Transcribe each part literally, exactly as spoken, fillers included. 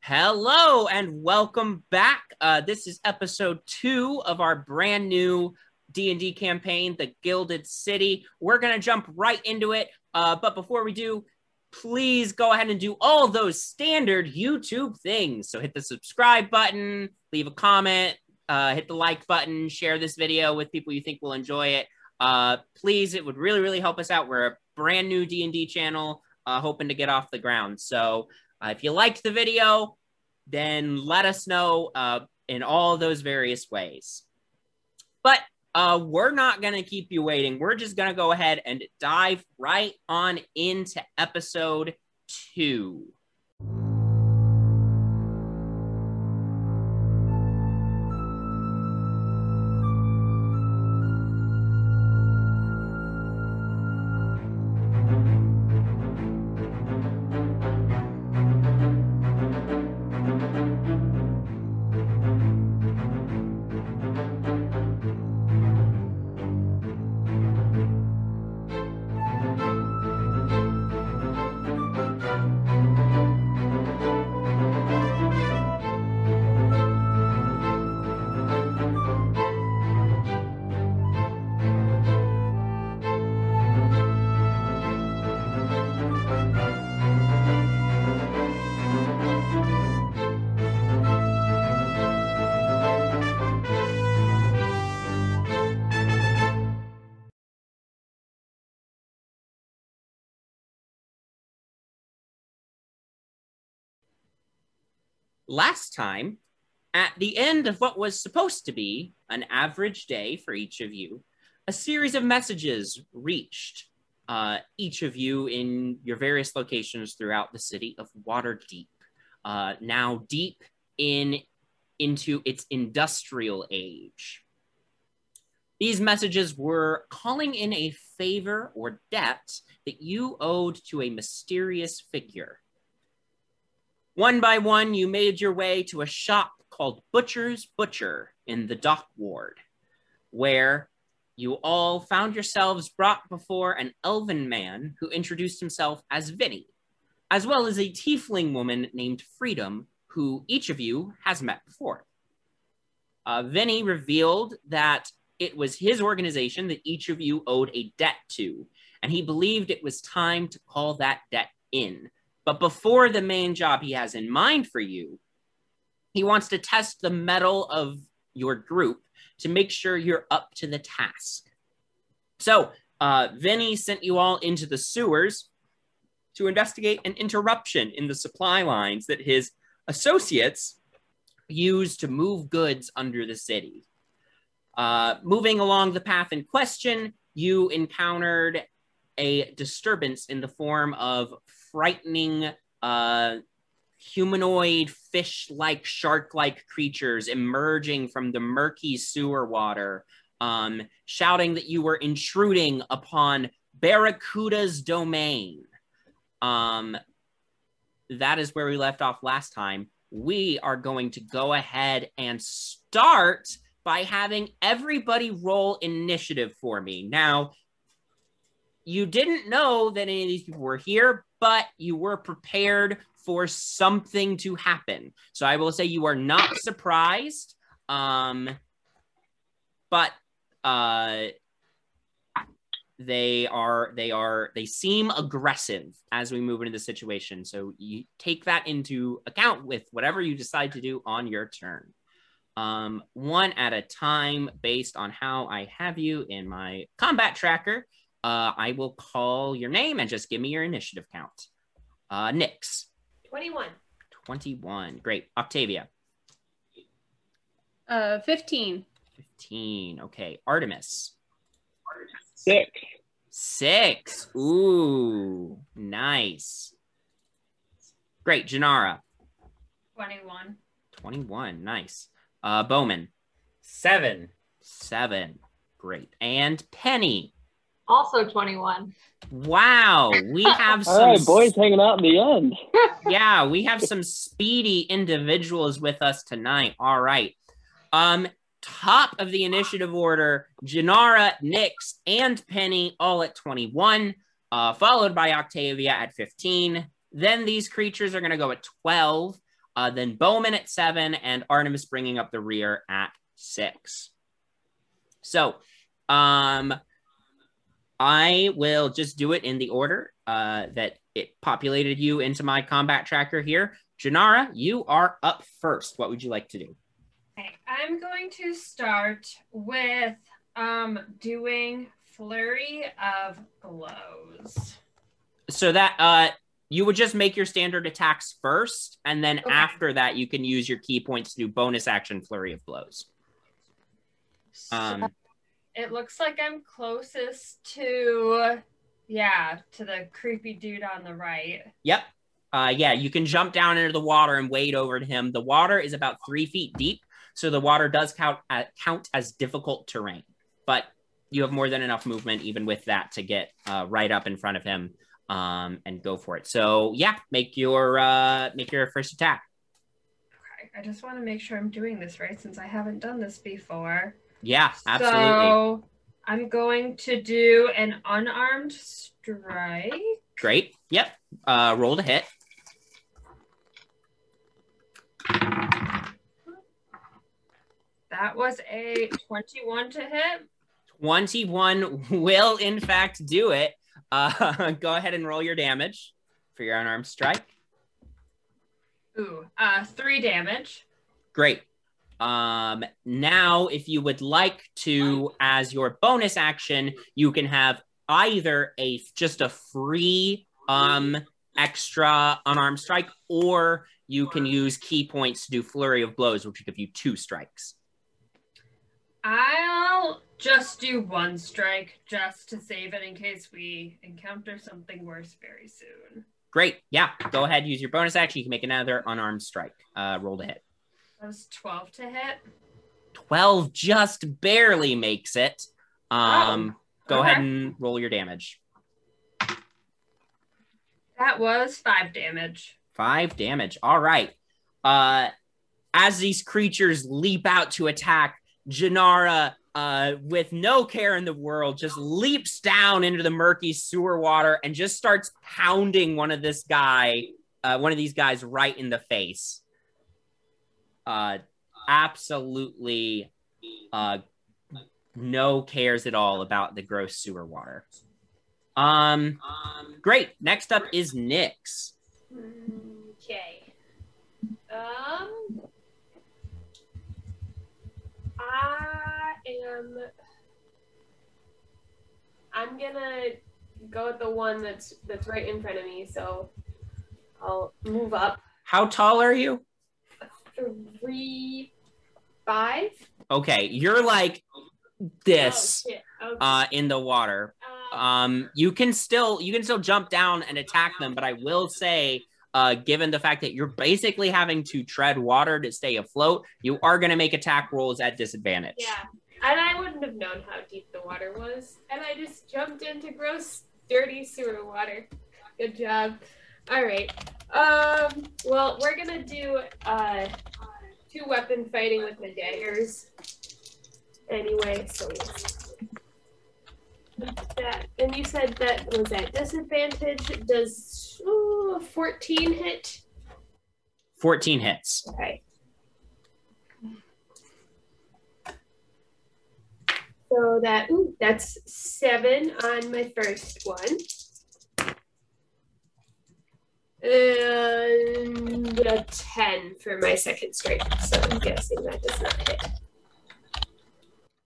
Hello and welcome back. Uh, this is episode two of our brand new D and D campaign, The Gilded City. We're going to jump right into it. Uh, but before we do, please go ahead and do all those standard YouTube things. So hit the subscribe button, leave a comment, uh, hit the like button, share this video with people you think will enjoy it. Uh, please, it would really, really help us out. We're a brand new D and D channel uh, hoping to get off the ground. So uh, if you liked the video, then let us know uh, in all those various ways. But uh, we're not going to keep you waiting. We're just going to go ahead and dive right on into episode two. Last time, at the end of what was supposed to be an average day for each of you, a series of messages reached uh, each of you in your various locations throughout the city of Waterdeep, uh, now deep in into its industrial age. These messages were calling in a favor or debt that you owed to a mysterious figure. One by one, you made your way to a shop called Butcher's Butcher in the Dock Ward, where you all found yourselves brought before an elven man who introduced himself as Vinny, as well as a tiefling woman named Freedom, who each of you has met before. Uh, Vinny revealed that it was his organization that each of you owed a debt to, and he believed it was time to call that debt in. But before the main job he has in mind for you, he wants to test the mettle of your group to make sure you're up to the task. So uh, Vinny sent you all into the sewers to investigate an interruption in the supply lines that his associates use to move goods under the city. Uh, moving along the path in question, you encountered a disturbance in the form of frightening uh, humanoid, fish-like, shark-like creatures emerging from the murky sewer water, um, shouting that you were intruding upon Barracuda's domain. Um, that is where we left off last time. We are going to go ahead and start by having everybody roll initiative for me. Now, you didn't know that any of these people were here, but you were prepared for something to happen. So I will say you are not surprised, um, but uh, they are, they are, they seem aggressive as we move into the situation. So you take that into account with whatever you decide to do on your turn. Um, one at a time, based on how I have you in my combat tracker. Uh, I will call your name and just give me your initiative count. Uh, Nyx. twenty-one. twenty-one. Great. Octavia. Uh, fifteen. fifteen. Okay. Artemis. Six. Six. Ooh, nice. Great. Janara. twenty-one. twenty-one. Nice. Uh, Bowman. Seven. Seven. Great. And Penny. Also twenty-one. Wow. We have some... All right, boys hanging out in the end. Yeah, we have some speedy individuals with us tonight. All right. Um, top of the initiative order, Janara, Nyx, and Penny all at twenty-one, uh, followed by Octavia at fifteen. Then these creatures are going to go at twelve, uh, then Bowman at seven, and Artemis bringing up the rear at six. So, um... I will just do it in the order uh, that it populated you into my combat tracker here. Janara, you are up first. What would you like to do? Okay, I'm going to start with um, doing Flurry of Blows. So that uh, you would just make your standard attacks first, and then okay. after that, you can use your key points to do bonus action Flurry of Blows. Um, so it looks like I'm closest to, yeah, to the creepy dude on the right. Yep. Uh, yeah, you can jump down into the water and wade over to him. The water is about three feet deep, so the water does count, uh, count as difficult terrain. But you have more than enough movement, even with that, to get uh, right up in front of him um, and go for it. So, yeah, make your uh, make your first attack. Okay. I just want to make sure I'm doing this right, since I haven't done this before. Yeah, absolutely. So I'm going to do an unarmed strike. Great. Yep. Uh, roll to hit. That was a twenty-one to hit. twenty-one will, in fact, do it. Uh, go ahead and roll your damage for your unarmed strike. Ooh, uh, three damage. Great. Um, now, if you would like to, as your bonus action, you can have either a just a free um, extra unarmed strike, or you can use key points to do Flurry of Blows, which will give you two strikes. I'll just do one strike just to save it in case we encounter something worse very soon. Great. Yeah. Go ahead. Use your bonus action. You can make another unarmed strike. Uh, roll to hit. That was twelve to hit. twelve just barely makes it. Um, oh, go okay. ahead and roll your damage. That was five damage. five damage. All right. Uh, as these creatures leap out to attack, Janara, uh, with no care in the world, just leaps down into the murky sewer water and just starts pounding one of this guy, uh, one of these guys right in the face. Uh, absolutely uh, no cares at all about the gross sewer water. Um, um, great. Next up is Nyx. Okay. Um, I am... I'm gonna go with the one that's, that's right in front of me, so I'll move up. How tall are you? Three, five. Okay, you're like this oh, shit. Okay. uh, in the water. Um, um, you can still you can still jump down and attack them, but I will say, uh, given the fact that you're basically having to tread water to stay afloat, you are going to make attack rolls at disadvantage. Yeah, and I wouldn't have known how deep the water was, and I just jumped into gross, dirty sewer water. Good job. All right. Um, well, we're gonna do, uh, two weapon fighting with my daggers anyway, so that, and you said that was at disadvantage. Does ooh, fourteen hit? fourteen hits. Okay. So that, ooh, that's seven on my first one. And a ten for my second strike, so I'm guessing that does not hit.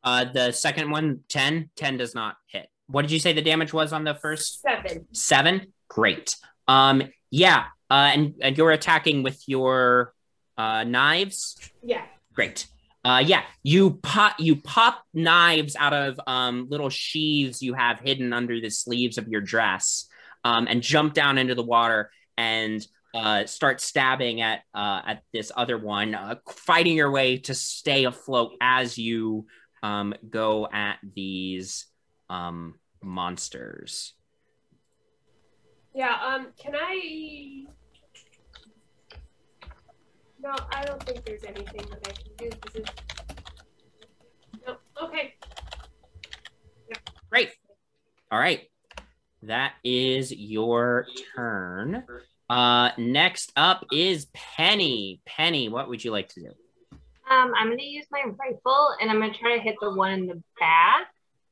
Uh, the second one, ten. ten does not hit. What did you say the damage was on the first? seven. seven? Great. Um, yeah, uh, and, and you're attacking with your uh, knives? Yeah. Great. Uh, yeah, you pop, you pop knives out of um, little sheaths you have hidden under the sleeves of your dress um, and jump down into the water. And uh, start stabbing at uh, at this other one, uh, fighting your way to stay afloat as you um, go at these um, monsters. Yeah, um, can I... No, I don't think there's anything that I can do. This is... No, okay. Yeah. Great. All right. That is your turn. Uh, next up is Penny. Penny, what would you like to do? Um, I'm going to use my rifle, and I'm going to try to hit the one in the back.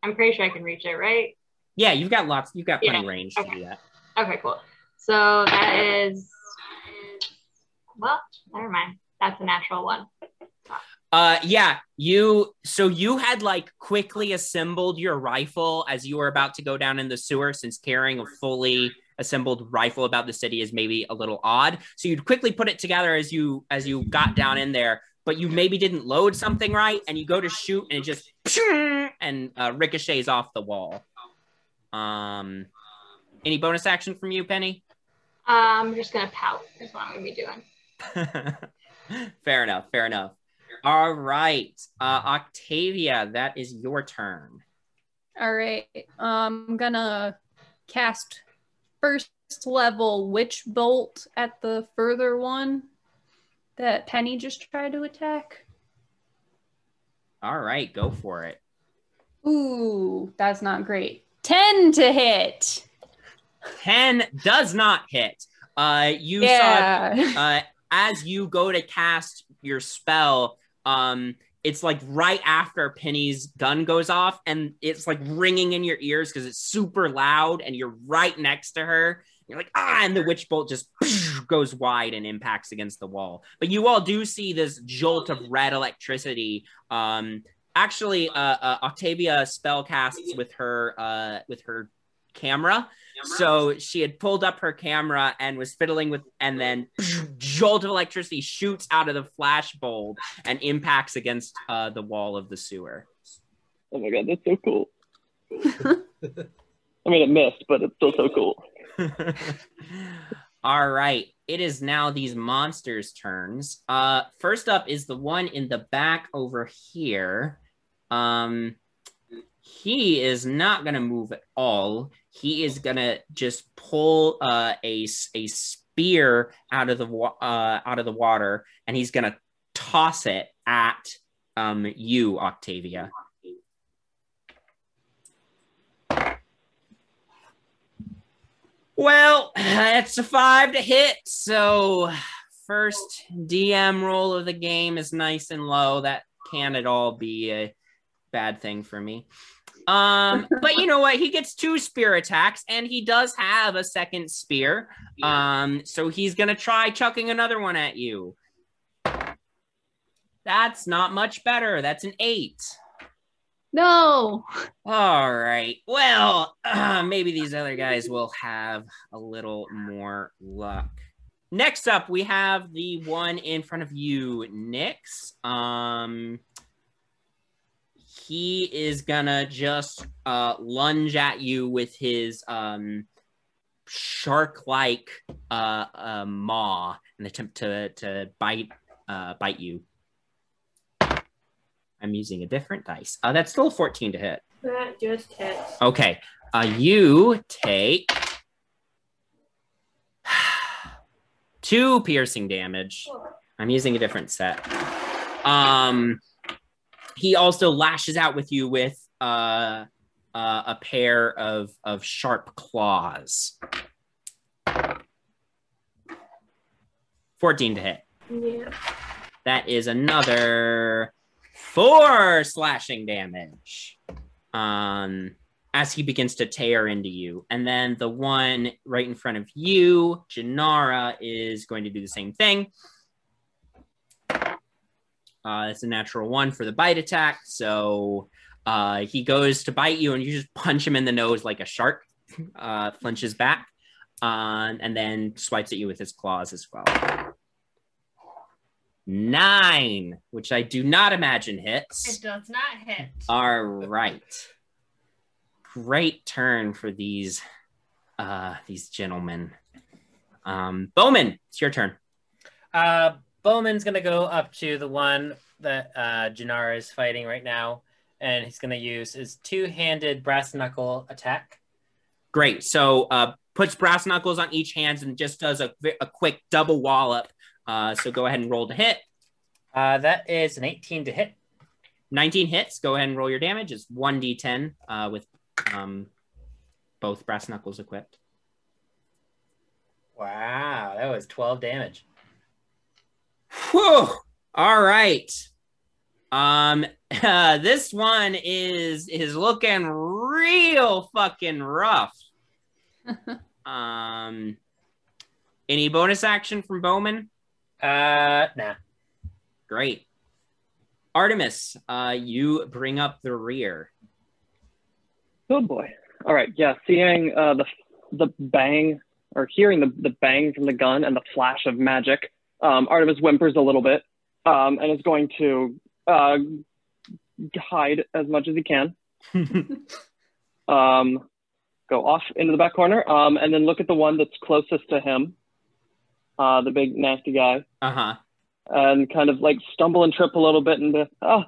I'm pretty sure I can reach it, right? Yeah, you've got lots. You've got plenty yeah. range okay. to do that. Okay, cool. So that is... Well, never mind. That's a natural one. Uh, yeah, you, so you had like quickly assembled your rifle as you were about to go down in the sewer, since carrying a fully assembled rifle about the city is maybe a little odd. So you'd quickly put it together as you, as you got down in there, but you maybe didn't load something right, and you go to shoot and it just, and uh, ricochets off the wall. Um, any bonus action from you, Penny? Uh, I'm just going to pout is what I'm going to be doing. Fair enough, fair enough. All right, uh, Octavia, that is your turn. All right, um, I'm gonna cast first level Witch Bolt at the further one that Penny just tried to attack. All right, go for it. Ooh, that's not great. ten to hit. ten does not hit. Uh, you yeah. saw, uh, as you go to cast your spell, um, it's like right after Penny's gun goes off, and it's like ringing in your ears because it's super loud, and you're right next to her. You're like, ah, and the witch bolt just goes wide and impacts against the wall. But you all do see this jolt of red electricity. Um, actually, uh, uh, Octavia spell casts with her, uh, with her camera. So she had pulled up her camera and was fiddling with, and then jolt of electricity shoots out of the flash bulb and impacts against uh, the wall of the sewer. Oh my god, that's so cool. I mean, it missed, but it's still so cool. All right, it is now these monsters' turns. Uh, first up is the one in the back over here. Um, he is not going to move at all. He is going to just pull uh, a, a spear out of the wa uh, out of the water, and he's going to toss it at um, you, Octavia. Well, that's a five to hit, so first D M roll of the game is nice and low. That can't at all be a bad thing for me. Um, but you know what? He gets two spear attacks, and he does have a second spear. Um, so he's going to try chucking another one at you. That's not much better. That's an eight. No. All right. Well, uh, maybe these other guys will have a little more luck. Next up, we have the one in front of you, Nyx. Um... He is gonna just uh, lunge at you with his um, shark-like uh, uh, maw and attempt to to bite uh, bite you. I'm using a different dice. Uh, that's still fourteen to hit. That just hits. Okay, uh, you take two piercing damage. I'm using a different set. Um. He also lashes out with you with uh, uh, a pair of, of sharp claws. fourteen to hit. Yeah. That is another four slashing damage um, as he begins to tear into you. And then the one right in front of you, Janara, is going to do the same thing. Uh, it's a natural one for the bite attack, so uh, he goes to bite you, and you just punch him in the nose like a shark, uh, flinches back, uh, and then swipes at you with his claws as well. nine, which I do not imagine hits. It does not hit. All right. Great turn for these, uh, these gentlemen. Um, Bowman, it's your turn. Uh, Bowman's going to go up to the one that uh, Janara is fighting right now, and he's going to use his two-handed brass knuckle attack. Great. So uh, puts brass knuckles on each hand and just does a, a quick double wallop. Uh, so go ahead and roll to hit. Uh, that is an eighteen to hit. nineteen hits. Go ahead and roll your damage. It's one d ten uh, with um, both brass knuckles equipped. Wow, that was twelve damage. Whew. All right. Um, uh, this one is is looking real fucking rough. um, any bonus action from Bowman? Uh, nah. Great. Artemis, uh, you bring up the rear. Oh boy. All right. Yeah, seeing uh, the the bang or hearing the the bang from the gun and the flash of magic, um, Artemis whimpers a little bit um, and is going to uh, hide as much as he can. um, go off into the back corner um, and then look at the one that's closest to him, uh, the big nasty guy. Uh huh. And kind of like stumble and trip a little bit and be, oh,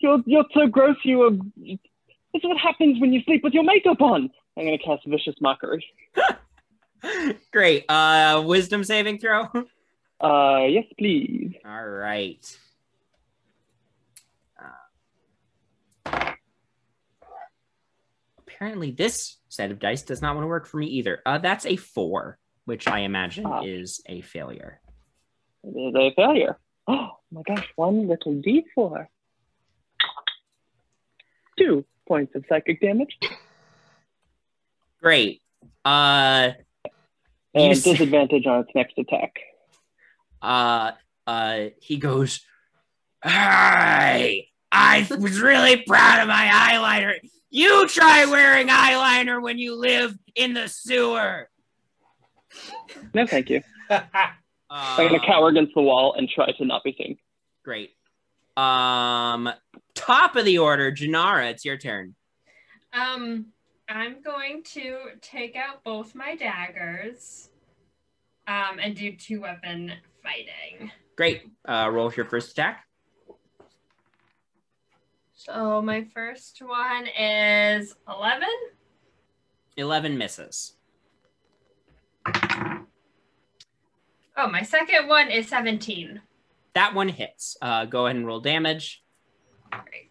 you're, you're so gross, you were, this is what happens when you sleep with your makeup on. I'm going to cast Vicious Mockery. Great. Uh, wisdom saving throw? Uh, yes, please. All right. Uh, apparently this set of dice does not want to work for me either. Uh, that's a four, which I imagine ah. is a failure. It is a failure. Oh my gosh, one little d four. Two points of psychic damage. Great. Uh, and disadvantage on its next attack. Uh, uh, he goes, hey, I was really proud of my eyeliner. You try wearing eyeliner when you live in the sewer. No, thank you. Uh, I'm going to cower against the wall and try to not be seen. Great. Um, top of the order, Janara, it's your turn. Um, I'm going to take out both my daggers um, and do two weapon fighting. Great. Uh, roll your first attack. So my first one is eleven. eleven misses. Oh, my second one is seventeen. That one hits. Uh, go ahead and roll damage. Great.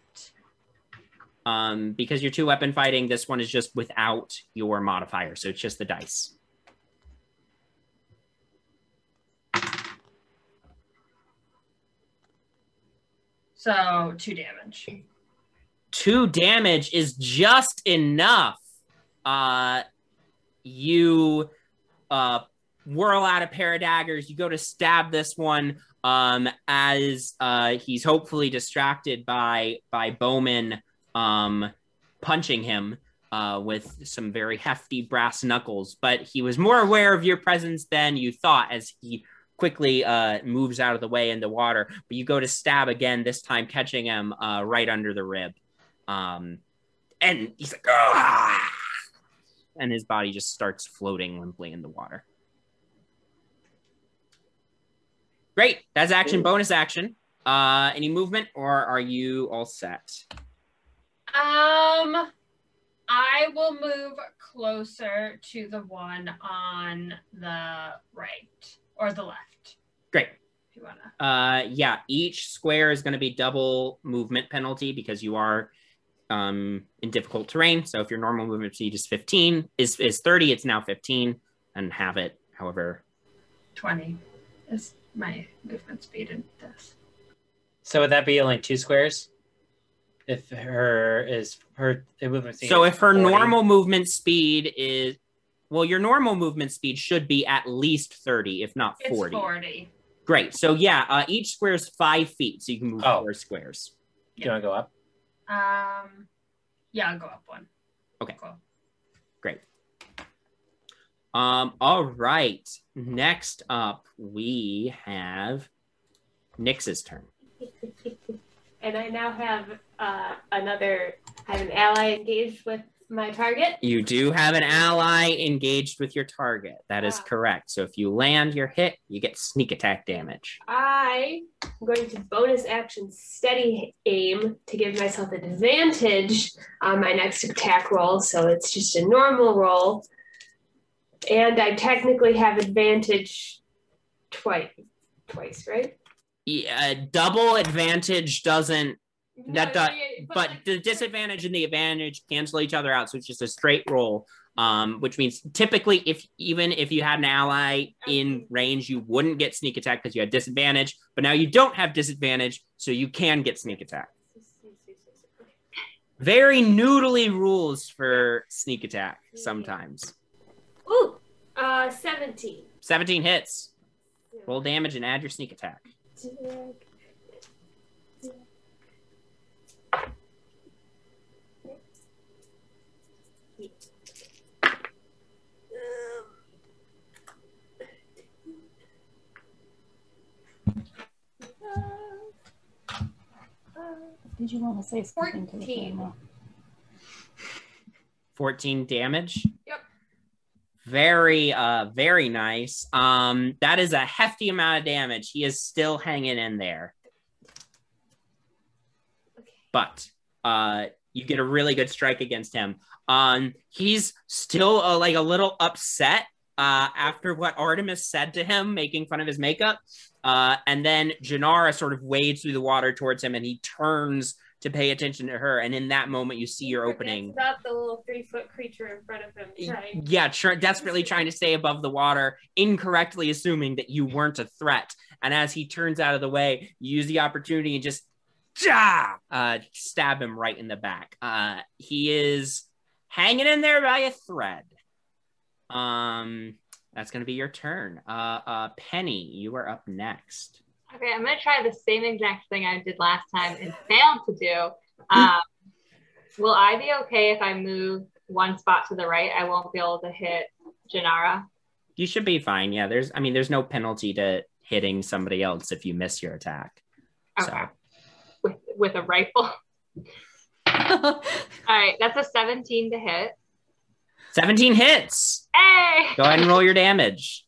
Um, because you're two weapon fighting, this one is just without your modifier, so it's just the dice. So, two damage. Two damage is just enough. Uh, you... Uh, whirl out a pair of daggers. You go to stab this one um, as uh, he's hopefully distracted by by Bowman um, punching him uh, with some very hefty brass knuckles. But he was more aware of your presence than you thought as he quickly uh, moves out of the way in the water. But you go to stab again, this time catching him uh, right under the rib. Um, and he's like, ah! And his body just starts floating limply in the water. Great. That's action. Ooh. Bonus action. Uh, any movement, or are you all set? Um, I will move closer to the one on the right or the left. Great. If you wanna. Uh, yeah. Each square is going to be double movement penalty because you are um in difficult terrain. So if your normal movement speed is fifteen, is is thirty, it's now fifteen, and have it. However, twenty is my movement speed in this. So would that be only two squares? If her is her movement speed. So if her forty. Normal movement speed is, well, your normal movement speed should be at least thirty, if not forty. It's forty. Great. So yeah, uh, each square is five feet, so you can move oh. four squares. Yeah. Do you want to go up? Um, yeah, I'll go up one. Okay. Cool. Great. Um, all right, next up we have Nyx's turn. And I now have uh, another, I have an ally engaged with my target? You do have an ally engaged with your target. That ah. is correct. So if you land your hit, you get sneak attack damage. I am going to bonus action steady aim to give myself advantage on my next attack roll. So it's just a normal roll. And I technically have advantage twice, twice, right? Yeah, double advantage doesn't, no, that does, yeah, but, but like, the disadvantage and the advantage cancel each other out, so it's just a straight roll, um, which means typically if even if you had an ally in range, you wouldn't get sneak attack because you had disadvantage, but now you don't have disadvantage, so you can get sneak attack. Very noodly rules for sneak attack sometimes. Ooh, uh, seventeen. seventeen hits. Roll damage and add your sneak attack. Did you want to say something to the camera? fourteen damage? Yep. Very, uh, very nice. Um, that is a hefty amount of damage. He is still hanging in there. Okay. But uh, you get a really good strike against him. Um, he's still uh, like a little upset uh, after what Artemis said to him, making fun of his makeup. Uh, and then Janara sort of wades through the water towards him, and he turns to pay attention to her, and in that moment you see your opening. Not the little three-foot creature in front of him. Trying. Yeah, tr desperately trying to stay above the water, incorrectly assuming that you weren't a threat. And as he turns out of the way, you use the opportunity and just ja! uh, stab him right in the back. Uh, he is hanging in there by a thread. Um, that's gonna be your turn. Uh, uh, Penny, you are up next. Okay, I'm going to try the same exact thing I did last time and failed to do. Um, will I be okay if I move one spot to the right? I won't be able to hit Janara. You should be fine. Yeah, there's, I mean, there's no penalty to hitting somebody else if you miss your attack. Okay. So. With, with a rifle. All right, that's a seventeen to hit. seventeen hits. Hey! Go ahead and roll your damage.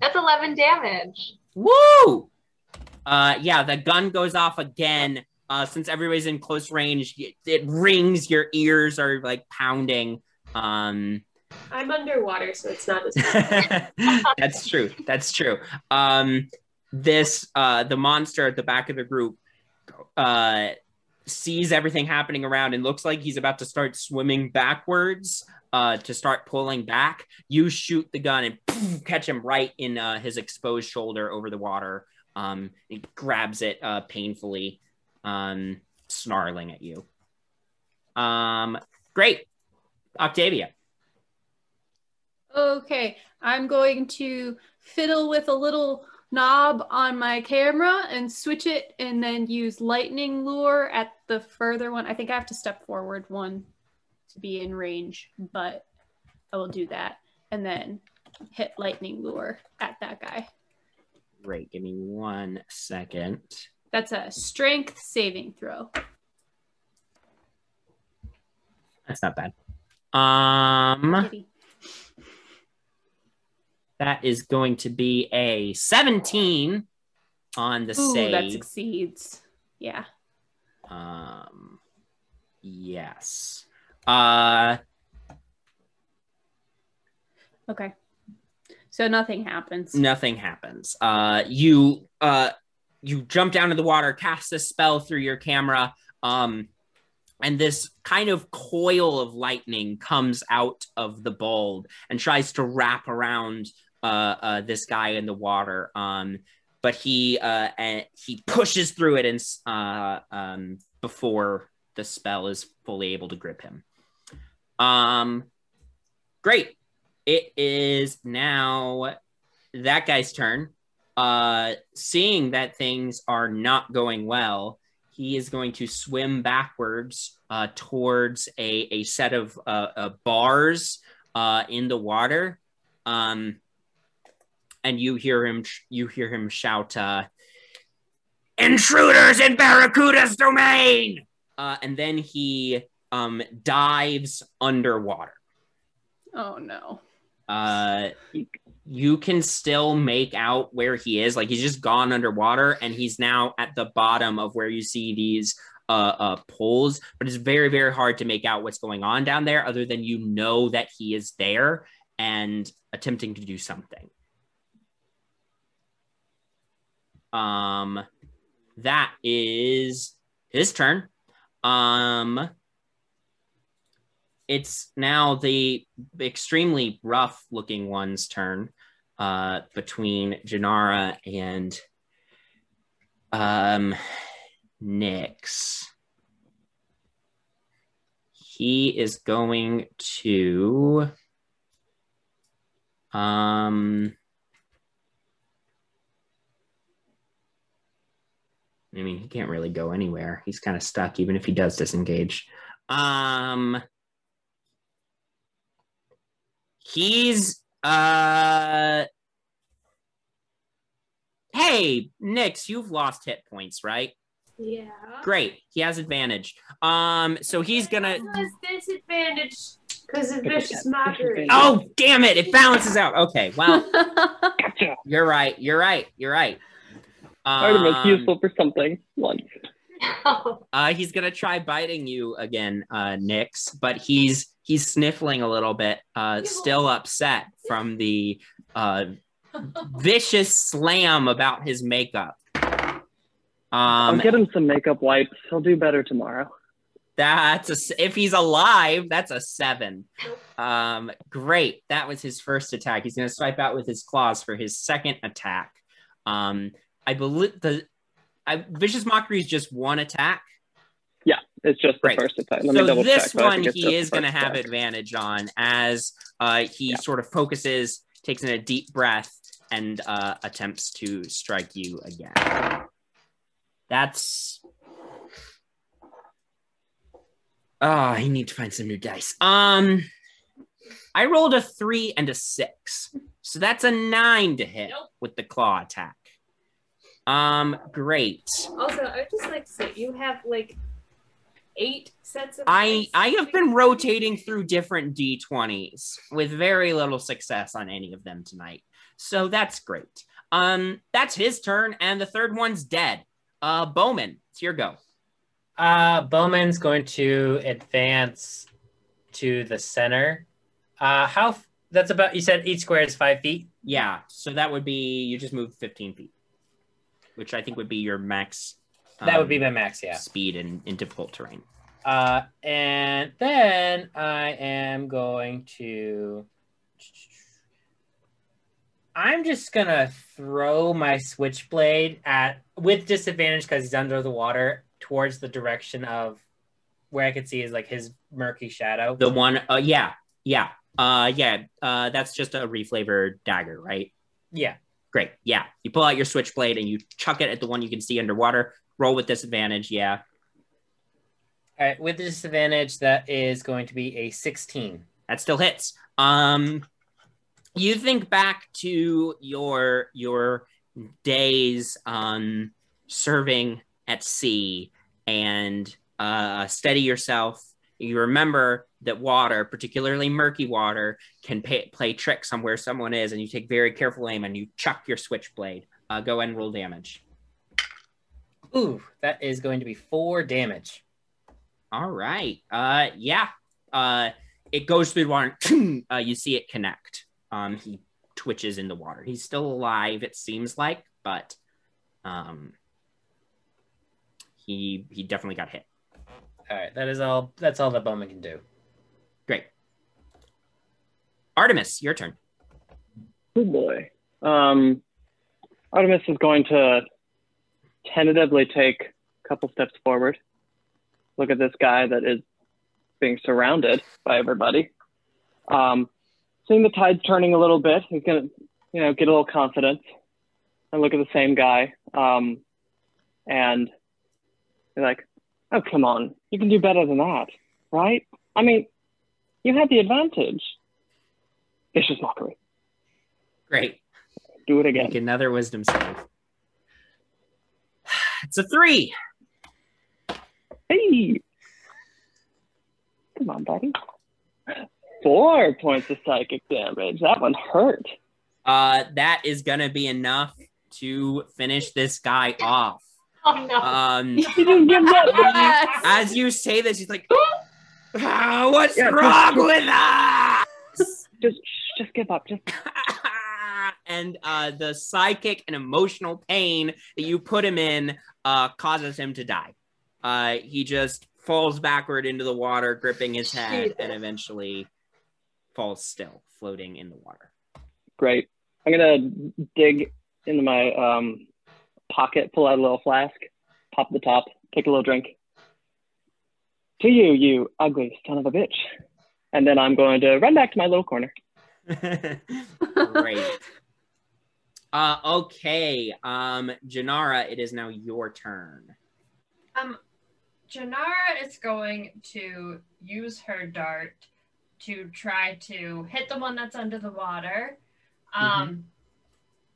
That's eleven damage. Woo! Uh, yeah, the gun goes off again. Uh, since everybody's in close range, it, it rings. Your ears are like pounding. Um, I'm underwater, so it's not as bad. That's true. That's true. Um, this uh, the monster at the back of the group uh, sees everything happening around and looks like he's about to start swimming backwards. Uh, to start pulling back, you shoot the gun and poof, catch him right in uh, his exposed shoulder over the water. Um, he grabs it uh, painfully, um, snarling at you. Um, great. Octavia. Okay, I'm going to fiddle with a little knob on my camera and switch it and then use lightning lure at the further one. I think I have to step forward one to be in range, but I will do that and then hit lightning lure at that guy. Great, give me one second. That's a strength saving throw. That's not bad. Um, Kitty. That is going to be a seventeen on the Ooh, save. That succeeds, yeah. Um, yes. Uh, okay, so nothing happens. Nothing happens. Uh, you uh, you jump down to the water, cast a spell through your camera, um, and this kind of coil of lightning comes out of the bulb and tries to wrap around uh, uh, this guy in the water. Um, but he uh, and he pushes through it and uh, um, before the spell is fully able to grip him. Um, great. It is now that guy's turn. Uh, seeing that things are not going well, he is going to swim backwards uh, towards a, a set of uh, uh, bars uh, in the water. Um, and you hear him, you hear him shout, uh, "Intruders in Barracuda's domain!" Uh, and then he um, dives underwater. Oh, no. Uh, you can still make out where he is. Like, he's just gone underwater, and he's now at the bottom of where you see these uh, uh, poles. But it's very, very hard to make out what's going on down there, other than you know that he is there and attempting to do something. Um, that is his turn. Um... It's now the extremely rough-looking one's turn uh, between Janara and um, Nyx. He is going to... Um, I mean, he can't really go anywhere. He's kind of stuck, even if he does disengage. Um... He's, uh, hey, Nyx, you've lost hit points, right? Yeah. Great. He has advantage. Um, so he's gonna... It was disadvantage because of vicious mockery. Oh, damn it. It balances out. Okay, well, you're right. You're right. You're right. Um, the most useful for something once. Uh, he's gonna try biting you again, uh, Nyx, but he's he's sniffling a little bit, uh, still upset from the uh, vicious slam about his makeup. Um, I'll get him some makeup wipes. He'll do better tomorrow. That's a, if he's alive. That's a seven. Um, great. That was his first attack. He's gonna swipe out with his claws for his second attack. Um, I believe the. I, Vicious Mockery is just one attack? Yeah, it's just the right. first attack. Let so me double this check, one he is going to have attack. advantage on as uh, he yeah. sort of focuses, takes in a deep breath, and uh, attempts to strike you again. That's... Oh, I need to find some new dice. Um, I rolled a three and a six. So that's a nine to hit nope. with the claw attack. Um, great. Also, I would just like to say, you have, like, eight sets of... I, I have been rotating through different D twenties with very little success on any of them tonight. So that's great. Um, that's his turn, and the third one's dead. Uh, Bowman, it's your go. Uh, Bowman's going to advance to the center. Uh, how... F that's about... You said each square is five feet? Yeah, so that would be... You just moved fifteen feet. Which I think would be your max. Um, that would be my max, yeah. Speed in, in difficult terrain. Uh, and then I am going to... I'm just going to throw my switchblade at, with disadvantage because he's under the water, towards the direction of where I could see is like his murky shadow. The one, uh, yeah, yeah. Uh, yeah, uh, that's just a reflavored dagger, right? Yeah. Great, yeah. You pull out your switchblade and you chuck it at the one you can see underwater. Roll with disadvantage, yeah. All right, with disadvantage, that is going to be a sixteen. That still hits. Um, you think back to your your days um, serving at sea and uh, steady yourself. You remember that water, particularly murky water, can pay, play tricks on where someone is, and you take very careful aim and you chuck your switchblade. Uh, go and roll damage. Ooh, that is going to be four damage. All right. Uh, yeah. Uh, it goes through the water. And uh, you see it connect. Um, he twitches in the water. He's still alive, it seems like, but um, he he definitely got hit. All right, that is all. That's all that Bowman can do. Great. Artemis, your turn. Oh boy. Um, Artemis is going to tentatively take a couple steps forward. Look at this guy that is being surrounded by everybody. Um, seeing the tide's turning a little bit, he's gonna, you know, get a little confidence and look at the same guy. Um, and you're like, oh, come on. You can do better than that, right? I mean, you had the advantage. Vicious Mockery. Great. Do it again. Make another wisdom save. It's a three. Hey. Come on, buddy. Four points of psychic damage. That one hurt. Uh, that is going to be enough to finish this guy off. Oh, no. Um, yes. As you say this, he's like, oh, what's yeah, wrong just, with us? Just, just give up. Just. And uh, the psychic and emotional pain that you put him in uh, causes him to die. Uh, he just falls backward into the water, gripping his head, Jesus. And eventually falls still, floating in the water. Great. I'm going to dig into my um, pocket, pull out a little flask, pop the top, take a little drink. To you, you ugly son of a bitch. And then I'm going to run back to my little corner. Great. Uh, okay, um, Janara, it is now your turn. Um, Janara is going to use her dart to try to hit the one that's under the water. Um, mm-hmm.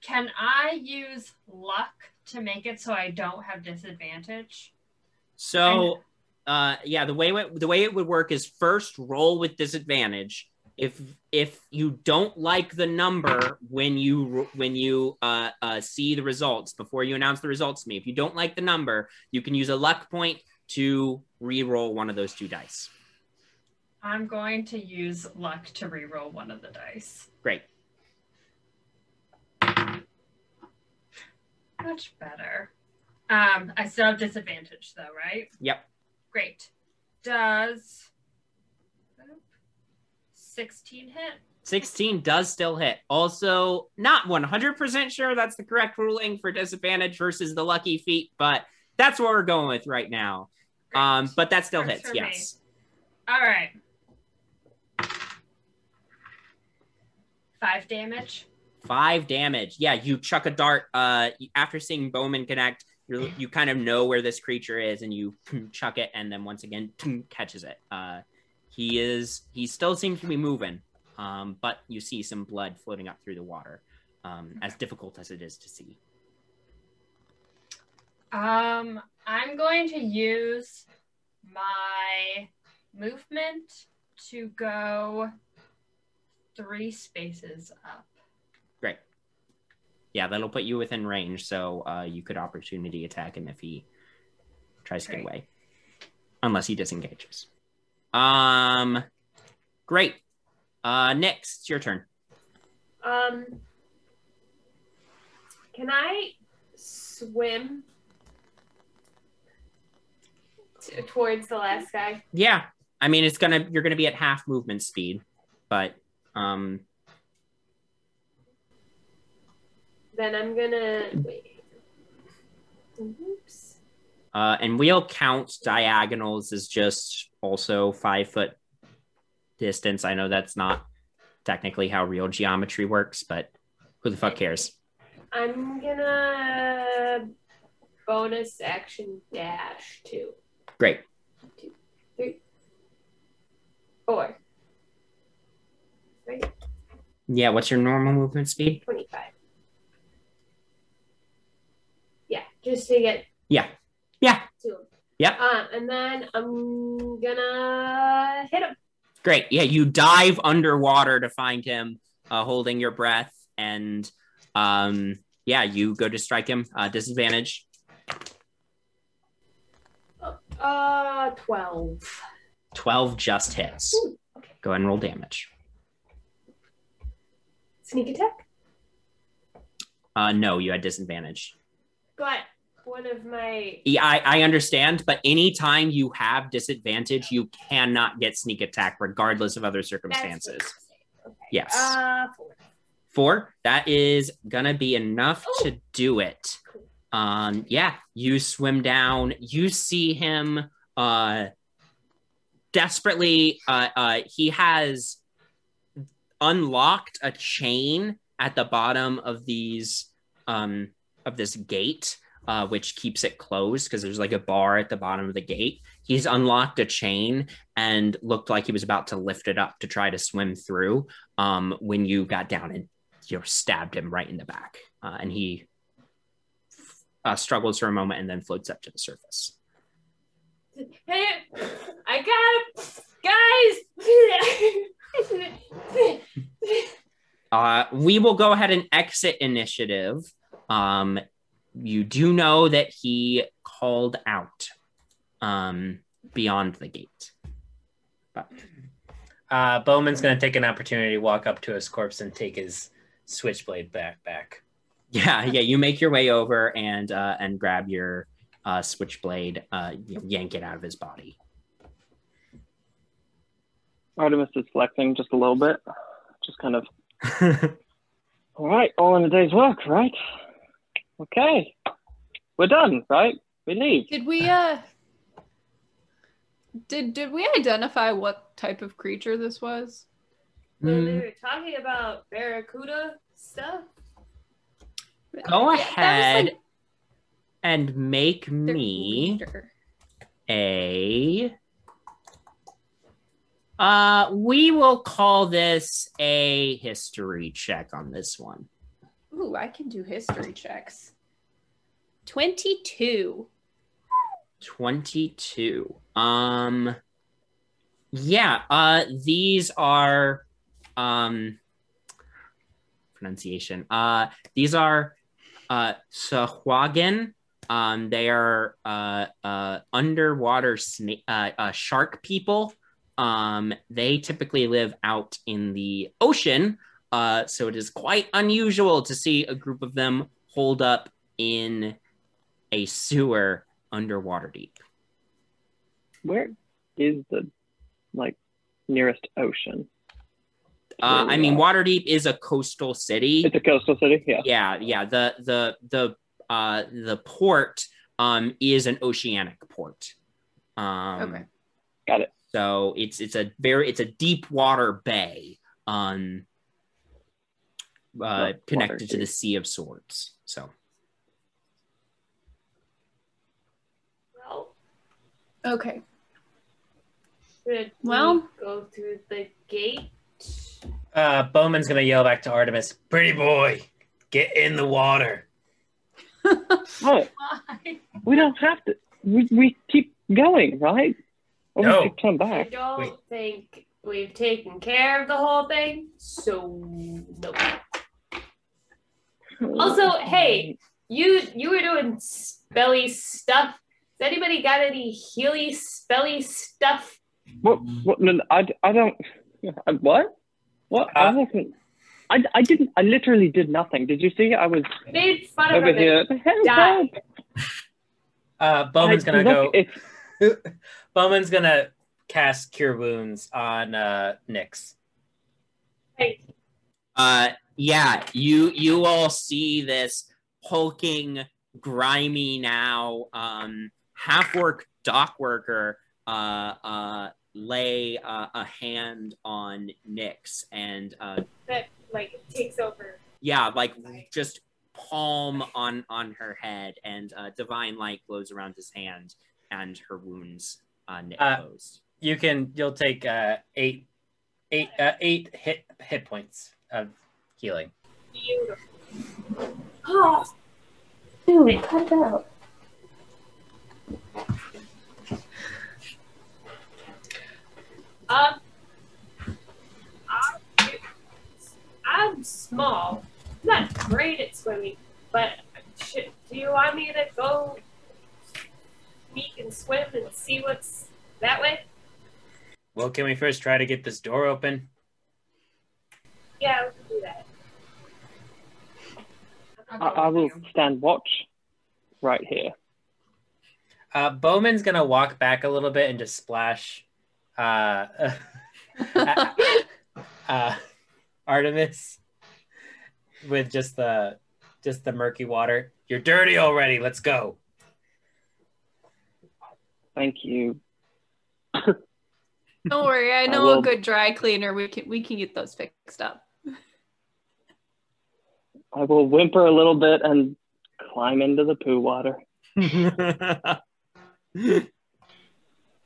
Can I use luck to make it so I don't have disadvantage? So, uh, yeah, the way it, the way it would work is first roll with disadvantage. If if you don't like the number when you when you uh, uh, see the results, before you announce the results to me, if you don't like the number, you can use a luck point to re-roll one of those two dice. I'm going to use luck to re-roll one of the dice. Great. Much better. Um, I still have disadvantage though, right? Yep. Great. Does... sixteen hit. sixteen does still hit. Also, not one hundred percent sure that's the correct ruling for disadvantage versus the lucky feat, but that's what we're going with right now. Great. Um, but that still Works hits, yes. Me. All right. Five damage. Five damage. Yeah, you chuck a dart. Uh, after seeing Bowman connect, you're, you kind of know where this creature is, and you chuck it, and then once again, catches it. Uh, He is, he still seems to be moving, um, but you see some blood floating up through the water, um, as difficult as it is to see. Um, I'm going to use my movement to go three spaces up. Great. Yeah, that'll put you within range, so uh, you could opportunity attack him if he tries Great. to get away, unless he disengages. Um, great. Uh, next, it's your turn. Um, can I swim t- towards the last guy? Yeah. I mean, it's gonna, you're gonna be at half movement speed, but, um. Then I'm gonna, wait. Oops. Uh, and we'll count diagonals as just also five foot distance. I know that's not technically how real geometry works, but who the fuck cares? I'm gonna bonus action dash two. Great. Two, three, four. Right? Yeah, what's your normal movement speed? twenty-five. Yeah, just to get... Yeah. Yeah. Yeah. Uh, and then I'm gonna hit him. Great. Yeah, you dive underwater to find him, uh, holding your breath, and um, yeah, you go to strike him. Uh, disadvantage. Uh, twelve. Twelve just hits. Ooh, okay. Go ahead and roll damage. Sneak attack. Uh, no, you had disadvantage. Got it. One of my... Yeah, I, I understand, but anytime you have disadvantage, you cannot get sneak attack, regardless of other circumstances. Okay. Yes. Uh, four. Four? That is gonna be enough Ooh. to do it. Cool. Um, yeah, you swim down, you see him uh, desperately... Uh, uh, he has unlocked a chain at the bottom of these... Um, of this gate... Uh, which keeps it closed because there's like a bar at the bottom of the gate. He's unlocked a chain and looked like he was about to lift it up to try to swim through um, when you got down and you know, stabbed him right in the back. Uh, and he uh, struggles for a moment and then floats up to the surface. Hey, I got him. guys. Uh, we will go ahead and exit initiative. Um, you do know that he called out um, beyond the gate. But. Uh, Bowman's going to take an opportunity to walk up to his corpse and take his switchblade back. back. Yeah, yeah. You make your way over and uh, and grab your uh, switchblade, uh, yank it out of his body. Artemis is flexing just a little bit. Just kind of... all right, all in a day's work, right? Okay, we're done, right? We leave. Did we uh did did we identify what type of creature this was? So mm. They were talking about Barracuda stuff. Go yeah, ahead like and make me creature. a Uh, we will call this a history check on this one. Ooh, I can do history checks. twenty-two. twenty-two. Um, yeah, uh, these are, um, pronunciation. Uh, these are, uh, Sahuagin. Um, they are, uh, uh, underwater snake, uh, uh, shark people. Um, they typically live out in the ocean, uh, so it is quite unusual to see a group of them holed up in a sewer under Waterdeep. Where is the, like, nearest ocean? Uh, I mean, Waterdeep is a coastal city. It's a coastal city, yeah. Yeah, yeah, the, the, the, uh, the port, um, is an oceanic port. Um, okay. Got it. So it's it's a very it's a deep water bay um, uh, connected water, to the Sea of Swords. So, well, okay. Should well, we go through the gate. Uh, Bowman's gonna yell back to Artemis, "Pretty boy, get in the water." Oh, we don't have to. We we keep going, right? No. Come back. I don't Wait. think we've taken care of the whole thing, so no. Also, hey, you you were doing spelly stuff. Has anybody got any healy spelly stuff? What? What? No, I, I don't. What? What? Uh, I wasn't. I, I didn't. I literally did nothing. Did you see? I was made fun over of here. Die. Uh, Bowman's gonna go. Bowman's gonna cast Cure Wounds on uh, Nyx. Hey. Uh, yeah, you you all see this hulking, grimy now um, half-work dock worker uh, uh, lay uh, a hand on Nyx and uh, that like takes over. Yeah, like just palm on on her head, and uh, divine light glows around his hand. And her wounds uh, uh, closed. You can. You'll take uh, eight, eight, uh, eight hit hit points of healing. Beautiful. Oh, dude, cut out. Um, I'm, I'm small. I'm not great at swimming, but should, do you want me to go? We can swim and see what's that way. Well, can we first try to get this door open? Yeah, we can do that. I, I will stand watch right here. Uh, Bowman's going to walk back a little bit and just splash uh, uh, uh, Artemis with just the just the murky water. You're dirty already. Let's go. Thank you. Don't worry, I know I a good dry cleaner. We can we can get those fixed up. I will whimper a little bit and climb into the poo water. uh, can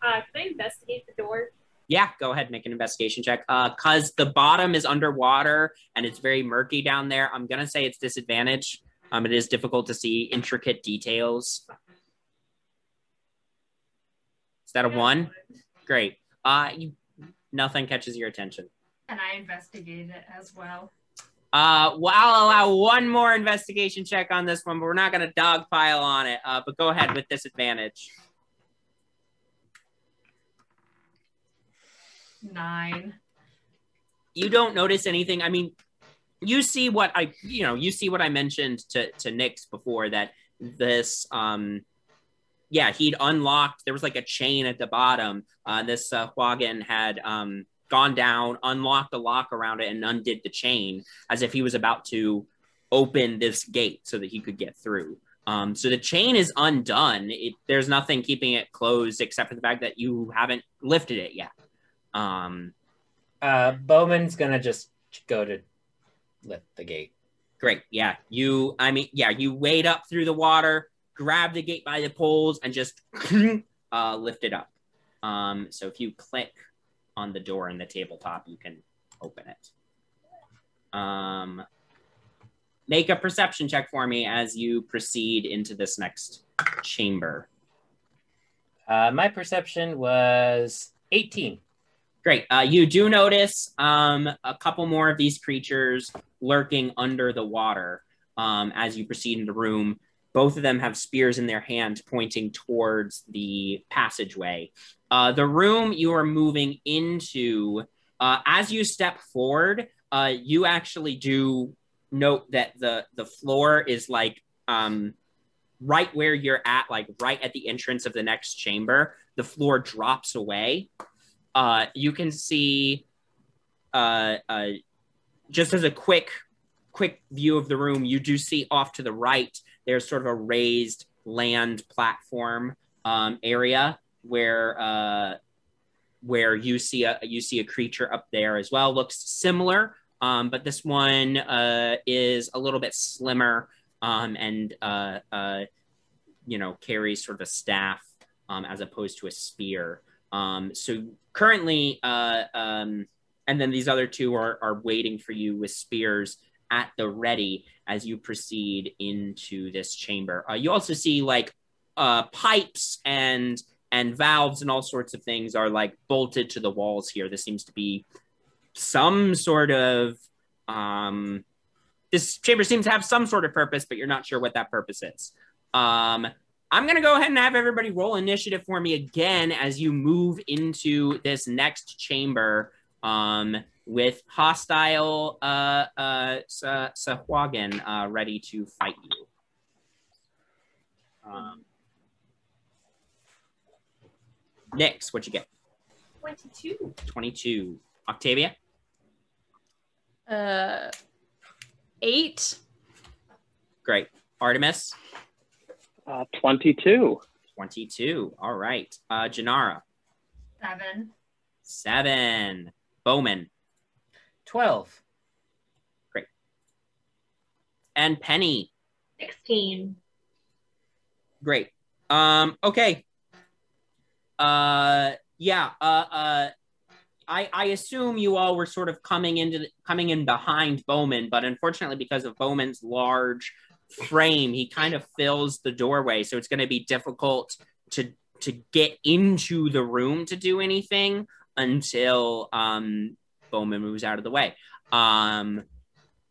I investigate the door? Yeah, go ahead, make an investigation check. Uh, cause the bottom is underwater and it's very murky down there. I'm gonna say it's disadvantage. Um, it is difficult to see intricate details. Is that a one? Great. Uh, you Nothing catches your attention. And I investigate it as well. Uh, well, I'll allow one more investigation check on this one, but we're not going to dogpile on it. Uh, but go ahead with disadvantage. Nine. You don't notice anything. I mean, you see what I, you know, you see what I mentioned to to Nyx before, that this, um, yeah, he'd unlocked. There was like a chain at the bottom. Uh, this uh, Huagen had. Um, gone down, unlocked the lock around it, and undid the chain as if he was about to open this gate so that he could get through. Um, so the chain is undone. It, there's nothing keeping it closed except for the fact that you haven't lifted it yet. Um, uh, Bowman's gonna just go to lift the gate. Great, yeah. You, I mean, yeah, you wade up through the water, grab the gate by the poles, and just uh, lift it up. Um, so if you click on the door in the tabletop, you can open it. Um, make a perception check for me as you proceed into this next chamber. Uh, my perception was eighteen. Great. Uh, you do notice um, a couple more of these creatures lurking under the water um, as you proceed in the room. Both of them have spears in their hands pointing towards the passageway. Uh, the room you are moving into, uh, as you step forward, uh, you actually do note that the, the floor is like um, right where you're at, like right at the entrance of the next chamber. The floor drops away. Uh, you can see, uh, uh, just as a quick, quick view of the room, you do see off to the right, there's sort of a raised land platform um, area where uh, where you see a you see a creature up there as well. Looks similar, um, but this one uh, is a little bit slimmer um, and uh, uh, you know, carries sort of a staff um, as opposed to a spear. Um, so currently, uh, um, and then these other two are are waiting for you with spears at the ready as you proceed into this chamber. Uh, you also see like uh, pipes and and valves and all sorts of things are like bolted to the walls here. This seems to be some sort of, um, this chamber seems to have some sort of purpose, but you're not sure what that purpose is. Um, I'm gonna go ahead and have everybody roll initiative for me again as you move into this next chamber. Um, with hostile uh, uh, Sahuagin uh, ready to fight you. Um, Nyx, what'd you get? twenty-two. twenty-two. Octavia? Uh, eight. Great. Artemis? Uh, twenty-two. twenty-two. All right. Uh, Janara? Seven. Seven. Bowman? twelve. Great. And Penny? sixteen. Great. Um, okay. Uh, yeah. Uh, uh, I, I assume you all were sort of coming into the, coming in behind Bowman, but unfortunately because of Bowman's large frame, he kind of fills the doorway. So it's going to be difficult to, to get into the room to do anything until, um, Bowman moves out of the way. Um,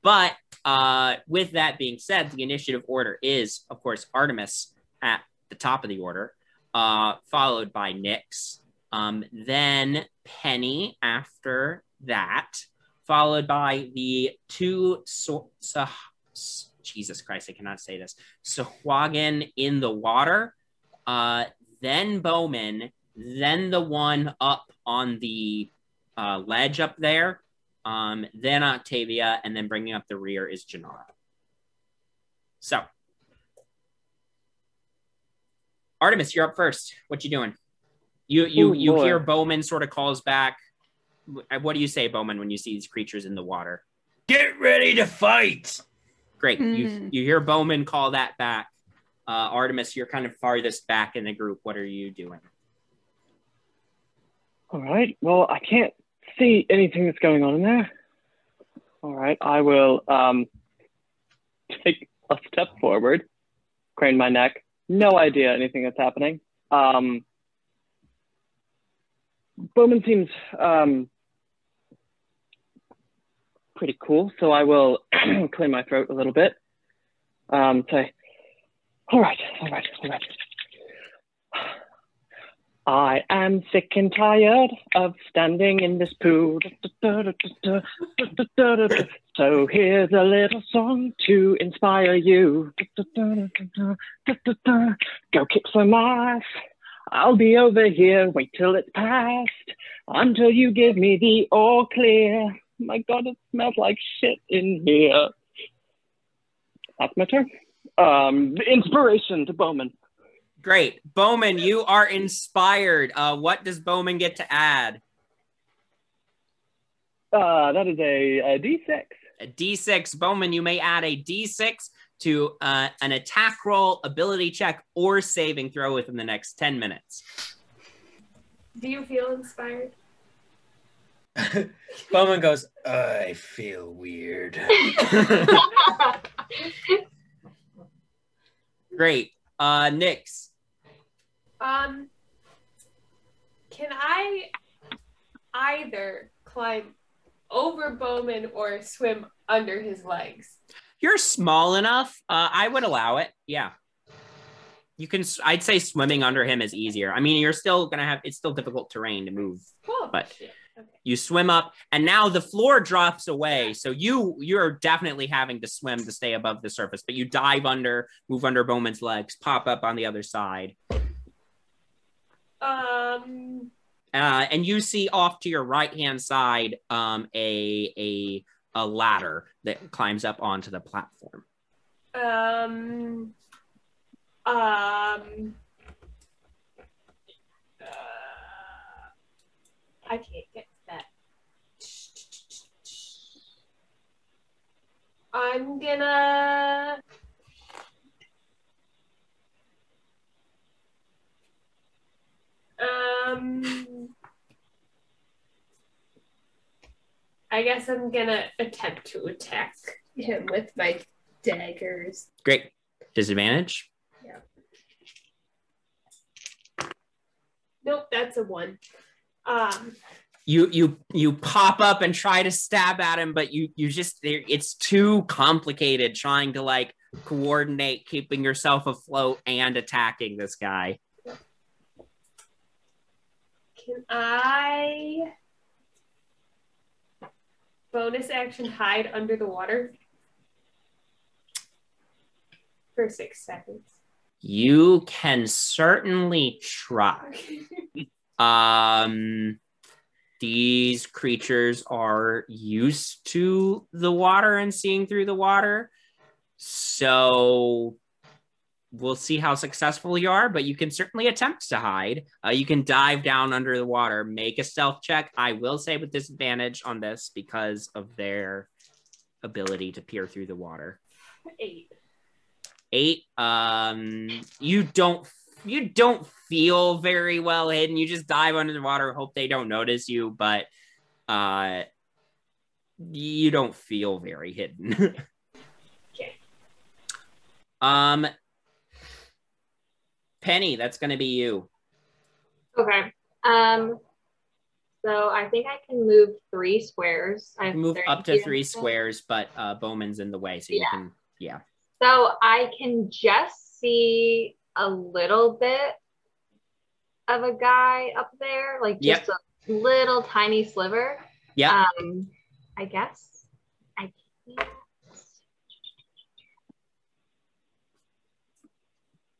but uh, with that being said, the initiative order is, of course, Artemis at the top of the order, uh, followed by Nyx, um, then Penny after that, followed by the two, so so Jesus Christ, I cannot say this, Sahuagin in the water, uh, then Bowman, then the one up on the Uh, ledge up there, um, then Octavia, and then bringing up the rear is Janara. So, Artemis, you're up first. What you doing? You you Ooh, you Lord. Hear Bowman sort of calls back. What do you say, Bowman, when you see these creatures in the water? Get ready to fight. Great. Mm. You you hear Bowman call that back. Uh, Artemis, you're kind of farthest back in the group. What are you doing? All right. Well, I can't see anything that's going on in there. All right, I will um, take a step forward, crane my neck. No idea anything that's happening. Um, Bowman seems um, pretty cool, so I will clear my throat a little bit. Um, so, all right, all right, all right. I am sick and tired of standing in this pool. So here's a little song to inspire you. Go kick some ass. I'll be over here. Wait till it's past. Until you give me the all clear. My God, it smells like shit in here. That's my turn. Um, inspiration to Bowman. Great. Bowman, you are inspired. Uh, what does Bowman get to add? Uh, that is a, a D six. A D six. Bowman, you may add a D six to uh, an attack roll, ability check, or saving throw within the next ten minutes. Do you feel inspired? Bowman goes, I feel weird. Great. Uh, Nyx. Um, can I either climb over Bowman or swim under his legs? You're small enough. Uh, I would allow it. Yeah. You can, I'd say swimming under him is easier. I mean, you're still going to have, it's still difficult terrain to move, cool. But yeah. Okay. You swim up and now the floor drops away. So you, you're definitely having to swim to stay above the surface, but you dive under, move under Bowman's legs, pop up on the other side. Um. Uh, and you see off to your right-hand side um, a, a a ladder that climbs up onto the platform. Um. Um. Uh, I can't get that. I'm gonna. Um, I guess I'm gonna attempt to attack him with my daggers. Great. Disadvantage? Yeah. Nope, that's a one. Um, you you you pop up and try to stab at him, but you you just it's too complicated trying to like coordinate keeping yourself afloat and attacking this guy. Can I bonus action hide under the water for six seconds? You can certainly try. um, these creatures are used to the water and seeing through the water. So we'll see how successful you are, but you can certainly attempt to hide. Uh, you can dive down under the water, make a stealth check. I will say with disadvantage on this because of their ability to peer through the water. Eight. Eight. Um, you don't, you don't feel very well hidden. You just dive under the water, hope they don't notice you, but uh, you don't feel very hidden. Okay. Um. Penny, that's going to be you. Okay. Um, so I think I can move three squares. I can move up to three squares, but uh, Bowman's in the way, so yeah. You can, yeah. So I can just see a little bit of a guy up there, like just yep. a little tiny sliver. Yeah. Um, I guess. I can't.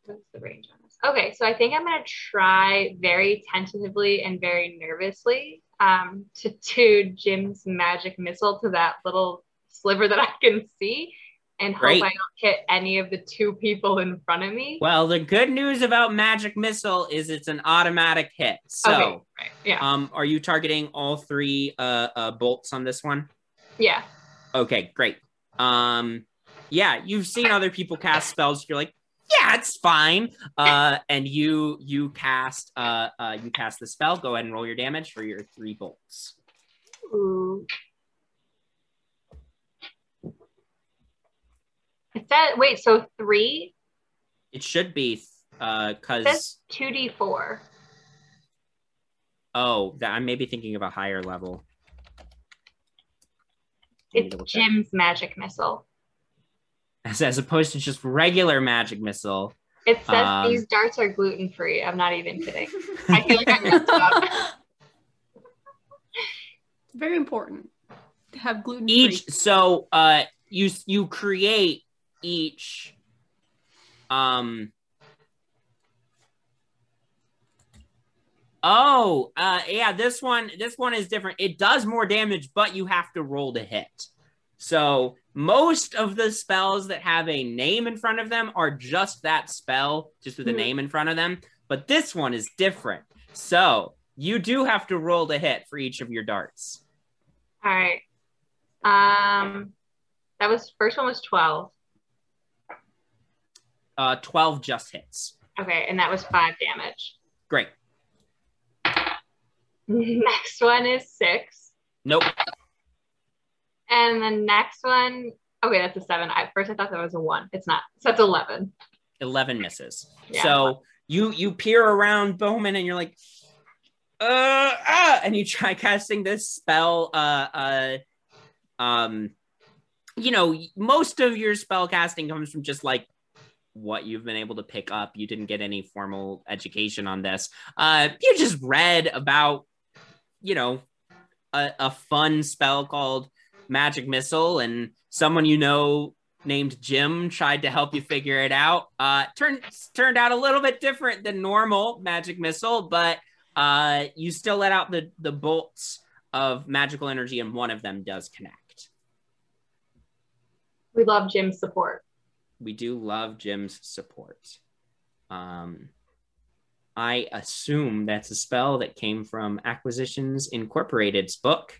What's the range on? Okay, so I think I'm going to try very tentatively and very nervously um, to do Jim's magic missile to that little sliver that I can see and Great. Hope I don't hit any of the two people in front of me. Well, the good news about magic missile is it's an automatic hit. So okay. Right. Yeah. um, are you targeting all three uh, uh, bolts on this one? Yeah. Okay, great. Um, yeah, you've seen other people cast spells. You're like, yeah, it's fine. Uh, and you you cast uh, uh, you cast the spell. Go ahead and roll your damage for your three bolts. Ooh. Is that wait? So three? It should be because uh, that's two d four. Oh, that I may be thinking of a higher level. It's Jim's Magic Missile. As, as opposed to just regular Magic Missile. It says um, these darts are gluten-free. I'm not even kidding. I feel like I messed up. It's very important to have gluten-free. Each, so uh, you, you create each... Um, oh, uh, yeah, this one, this one is different. It does more damage, but you have to roll to hit. So most of the spells that have a name in front of them are just that spell, just with a mm-hmm. name in front of them. But this one is different. So you do have to roll to hit for each of your darts. All right. Um, that was, first one was twelve. Uh, twelve just hits. Okay, and that was five damage. Great. Next one is six. Nope. And the next one, okay, that's a seven. At first I thought that was a one. It's not. So that's eleven. eleven misses. Yeah. So you you peer around Bowman and you're like, uh, ah, and you try casting this spell. Uh, uh, um, you know, most of your spell casting comes from just like what you've been able to pick up. You didn't get any formal education on this. Uh, you just read about, you know, a, a fun spell called Magic Missile, and someone you know named Jim tried to help you figure it out. Uh, turned turned out a little bit different than normal Magic Missile, but uh, you still let out the, the bolts of magical energy, and one of them does connect. We love Jim's support. We do love Jim's support. Um, I assume that's a spell that came from Acquisitions Incorporated's book,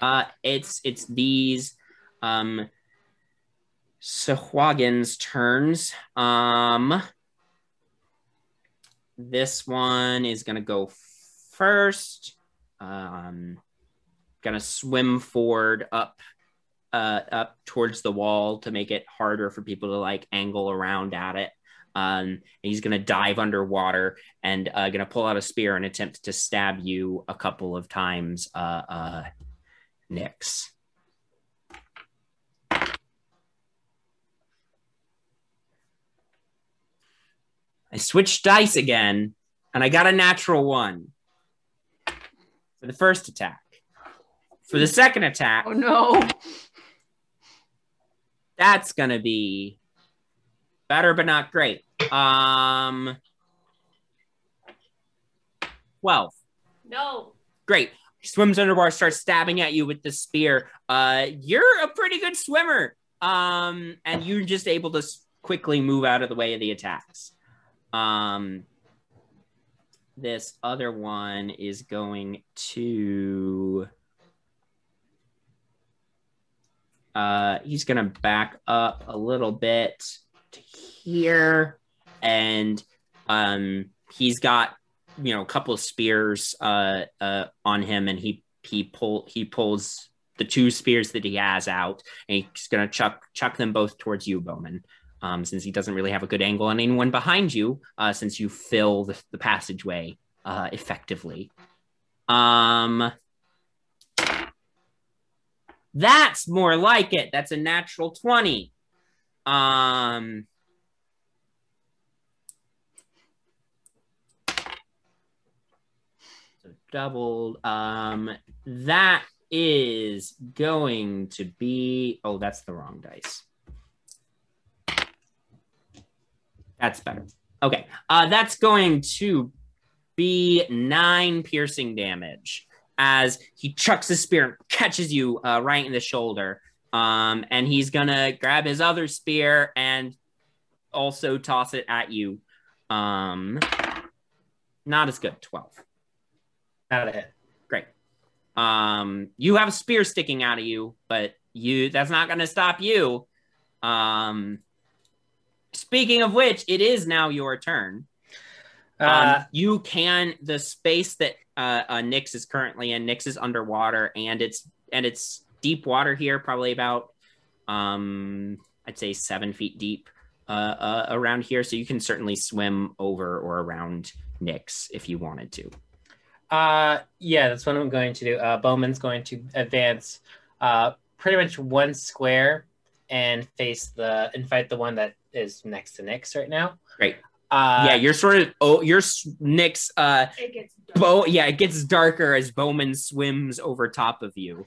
Uh, it's it's these um, Sahuagin's turns. Um, this one is gonna go first. Um, gonna swim forward up, uh, up towards the wall to make it harder for people to like angle around at it. Um, and he's gonna dive underwater and uh, gonna pull out a spear and attempt to stab you a couple of times. Uh, uh, Nix. I switched dice again, and I got a natural one for the first attack. For the second attack, oh no, that's gonna be better, but not great. Um, twelve. No. Great. Swims underwater, starts stabbing at you with the spear. Uh, you're a pretty good swimmer. Um, and you're just able to quickly move out of the way of the attacks. Um, this other one is going to... Uh, he's going to back up a little bit to here. And um, he's got... you know, a couple of spears uh, uh, on him, and he he pull he pulls the two spears that he has out, and he's gonna chuck chuck them both towards you, Bowman. um, since he doesn't really have a good angle on anyone behind you, uh, since you fill the, the passageway uh, effectively. Um, that's more like it. That's a natural twenty. Um, so doubled. Um, that is going to be, oh, that's the wrong dice. That's better. Okay, uh, that's going to be nine piercing damage as he chucks his spear and catches you uh, right in the shoulder. Um, and he's gonna grab his other spear and also toss it at you. Um, not as good, twelve. Out of hit. Great. Um, you have a spear sticking out of you, but you that's not gonna stop you. Um, speaking of which, it is now your turn. Um, uh, you can, the space that uh, uh, Nyx is currently in, Nyx is underwater, and it's and it's deep water here, probably about, um, I'd say seven feet deep uh, uh, around here. So you can certainly swim over or around Nyx if you wanted to. Uh, yeah, that's what I'm going to do. Uh, Bowman's going to advance uh, pretty much one square and face the, and fight the one that is next to Nyx right now. Great. Uh, yeah, you're sort of, oh, you're Nyx, uh, it gets Bo- yeah, it gets darker as Bowman swims over top of you.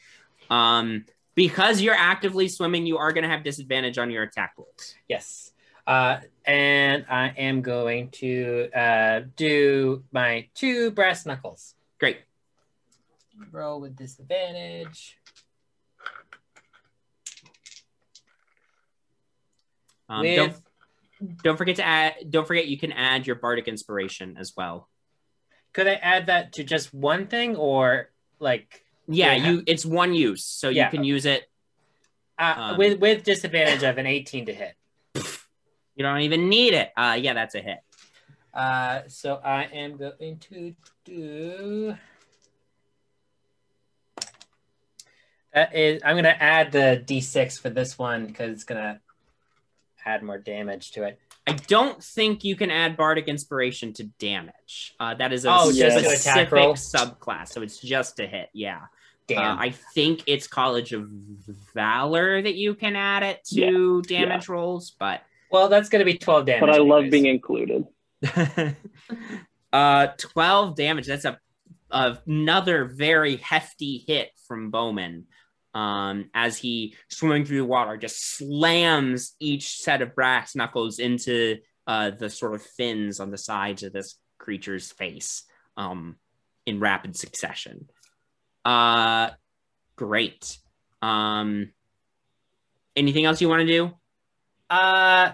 Um, because you're actively swimming, you are going to have disadvantage on your attack rolls. Yes. Uh, and I am going to uh, do my two brass knuckles. Great. Roll with disadvantage. Um, with... Don't don't forget to add. Don't forget you can add your bardic inspiration as well. Could I add that to just one thing, or like? Yeah, yeah, you. It's one use, so yeah. You can use it uh, um, with with disadvantage of an eighteen to hit. You don't even need it. Uh, yeah, that's a hit. Uh, so I am going to do. That is, I'm going to add the d six for this one because it's going to add more damage to it. I don't think you can add bardic inspiration to damage. Uh, that is a oh, specific yes. subclass, so it's just a hit. Yeah. Uh, I think it's College of Valor that you can add it to yeah. damage yeah. rolls, but... Well, that's going to be twelve damage. But I anyways. love being included. uh, twelve damage. That's a another very hefty hit from Bowman um, as he, swimming through the water, just slams each set of brass knuckles into uh, the sort of fins on the sides of this creature's face um, in rapid succession. Uh, great. Um, anything else you want to do? Uh,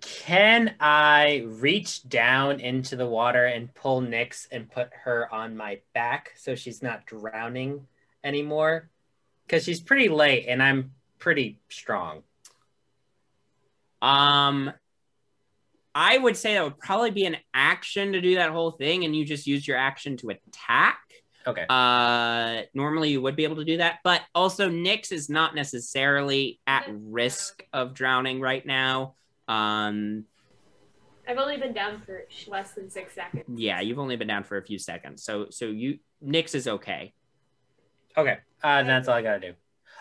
can I reach down into the water and pull Nyx and put her on my back so she's not drowning anymore? Because she's pretty light and I'm pretty strong. Um, I would say that would probably be an action to do that whole thing, and you just use your action to attack. Okay. Uh, normally you would be able to do that, but also Nyx is not necessarily at risk of drowning right now. Um, I've only been down for less than six seconds. Yeah, you've only been down for a few seconds, so so you Nyx is okay. Okay, uh, that's all I gotta do.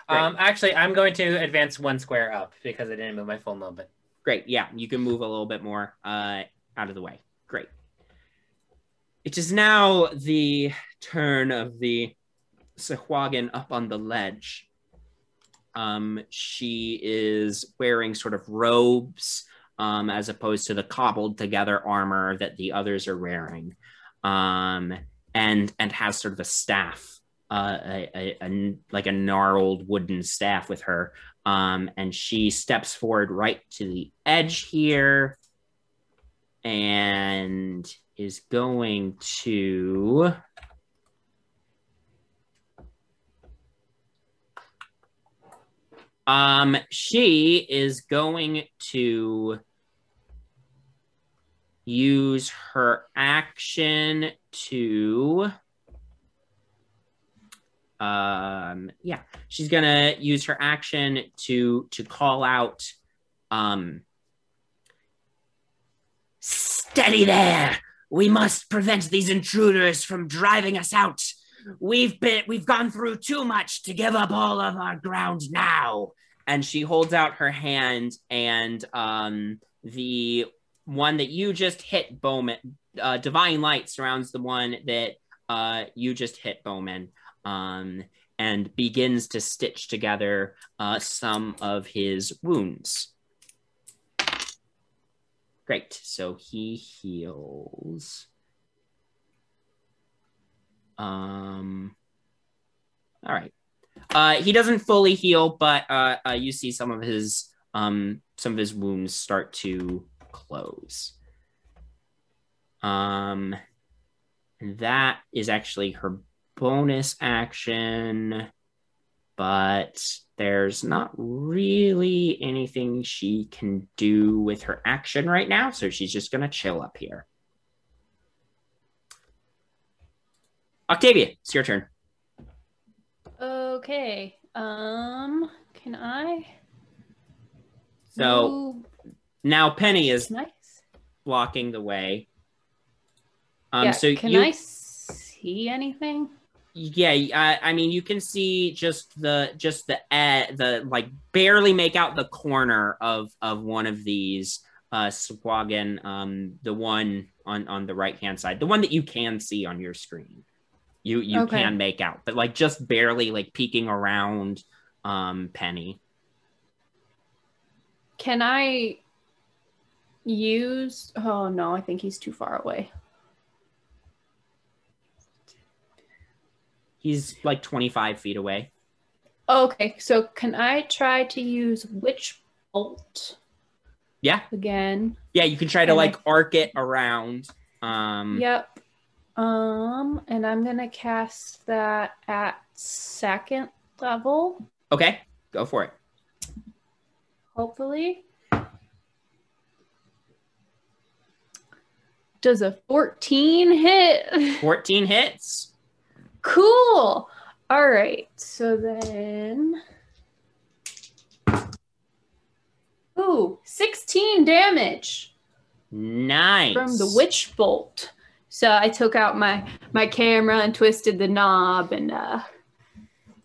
Um, actually, I'm going to advance one square up because I didn't move my full movement. Great. Yeah, you can move a little bit more uh, out of the way. Great. It is now the turn of the Sahuagin up on the ledge. Um, she is wearing sort of robes um, as opposed to the cobbled together armor that the others are wearing, um, and and has sort of a staff, uh, a, a, a, like a gnarled wooden staff with her. Um, and she steps forward right to the edge here and is going to um she is going to use her action to um yeah she's gonna use her action to to call out Um, steady there! We must prevent these intruders from driving us out. We've been, we've gone through too much to give up all of our ground now. And she holds out her hand, and um, the one that you just hit, Bowman, uh, Divine Light surrounds the one that uh, you just hit, Bowman, um, and begins to stitch together uh, some of his wounds. Great, so he heals. Um, all right. Uh, he doesn't fully heal, but uh, uh, you see some of his um, some of his wounds start to close. Um, and that is actually her bonus action, but there's not really anything she can do with her action right now, so she's just gonna chill up here. Octavia, it's your turn. Okay, um, can I? So now Penny is nice. blocking the way. Um, yeah, so can you, I see anything? Yeah, I, I mean, you can see just the, just the, uh, the, like, barely make out the corner of, of one of these, uh, Sahuagin, um, the one on, on the right-hand side, the one that you can see on your screen. You you okay. can make out, but like just barely like peeking around um, Penny. Can I use, oh no, I think he's too far away. He's like twenty-five feet away. Okay, so can I try to use Witch Bolt? Yeah. Again. Yeah, you can try to like I... arc it around. Um, yep. Um, and I'm gonna cast that at second level. Okay, go for it. Hopefully. Does a fourteen hit? fourteen hits. Cool. All right, so then... Ooh, sixteen damage. Nice. From the Witch Bolt. So I took out my, my camera and twisted the knob and uh,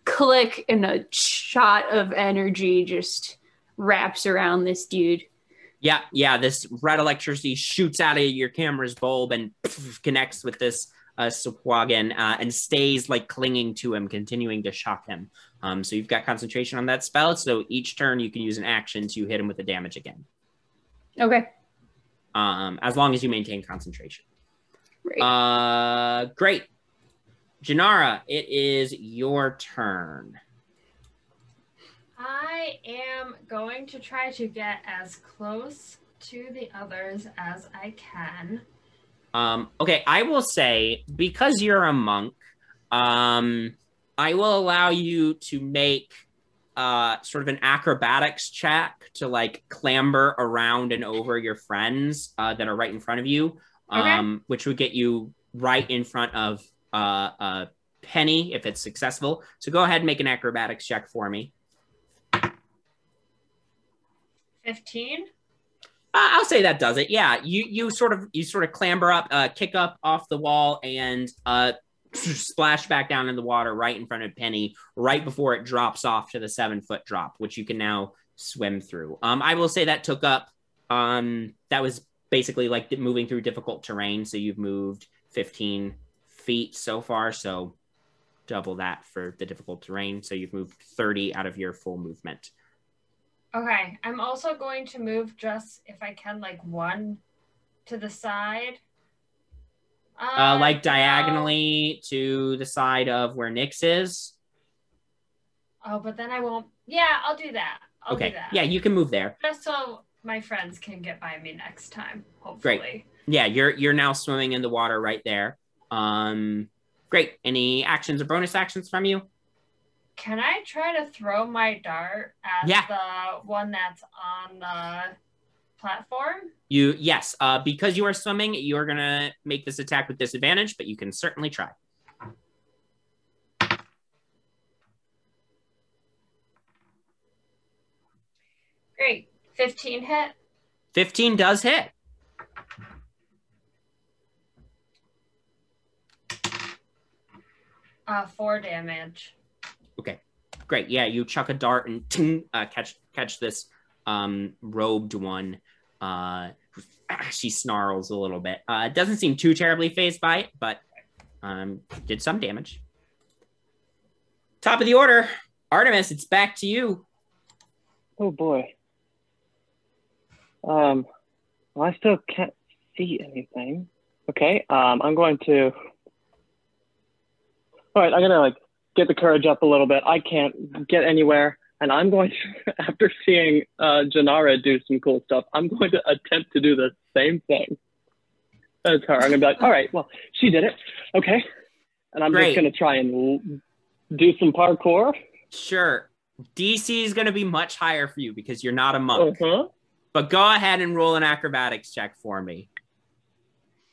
click, and a shot of energy just wraps around this dude. Yeah, yeah, this red electricity shoots out of your camera's bulb and pff, connects with this uh, Sahuagin uh, and stays like clinging to him, continuing to shock him. Um, so you've got concentration on that spell, so each turn you can use an action to hit him with the damage again. Okay. Um, as long as you maintain concentration. Uh, great. Janara, it is your turn. I am going to try to get as close to the others as I can. Um, okay, I will say, because you're a monk, um, I will allow you to make uh, sort of an acrobatics check to, like, clamber around and over your friends uh, that are right in front of you. Okay. Um, which would get you right in front of uh, uh, Penny if it's successful. So go ahead and make an acrobatics check for me. fifteen? Uh, I'll say that does it. Yeah, you you sort of you sort of clamber up, uh, kick up off the wall, and uh, splash back down in the water right in front of Penny, right before it drops off to the seven foot drop, which you can now swim through. Um, I will say that took up. Um, that was. Basically like moving through difficult terrain. So you've moved fifteen feet so far. So double that for the difficult terrain. So you've moved thirty out of your full movement. Okay. I'm also going to move just, if I can, like one to the side. Uh, uh, like diagonally no. to the side of where Nyx is. Oh, but then I won't. Yeah, I'll do that. I'll okay. do that. Yeah, you can move there. Just so... my friends can get by me next time, hopefully. Great. Yeah, you're you're now swimming in the water right there. Um, great. Any actions or bonus actions from you? Can I try to throw my dart at yeah. the one that's on the platform? You yes. Uh, because you are swimming, you are gonna make this attack with disadvantage, but you can certainly try. Great. fifteen hit? fifteen does hit. Uh, four damage. Okay, great. Yeah, you chuck a dart and ting, uh, catch catch this um, robed one. Uh, she snarls a little bit. Uh, doesn't seem too terribly phased by it, but um, did some damage. Top of the order, Artemis. It's back to you. Oh boy. Um, well, I still can't see anything. Okay. Um, I'm going to. All right, I'm gonna like get the courage up a little bit. I can't get anywhere, and I'm going to, after seeing uh, Janara do some cool stuff, I'm going to attempt to do the same thing as her. I'm gonna be like, all right, well, she did it, okay, and I'm Great. just gonna try and do some parkour. Sure, D C is gonna be much higher for you because you're not a monk. Uh-huh. But go ahead and roll an acrobatics check for me.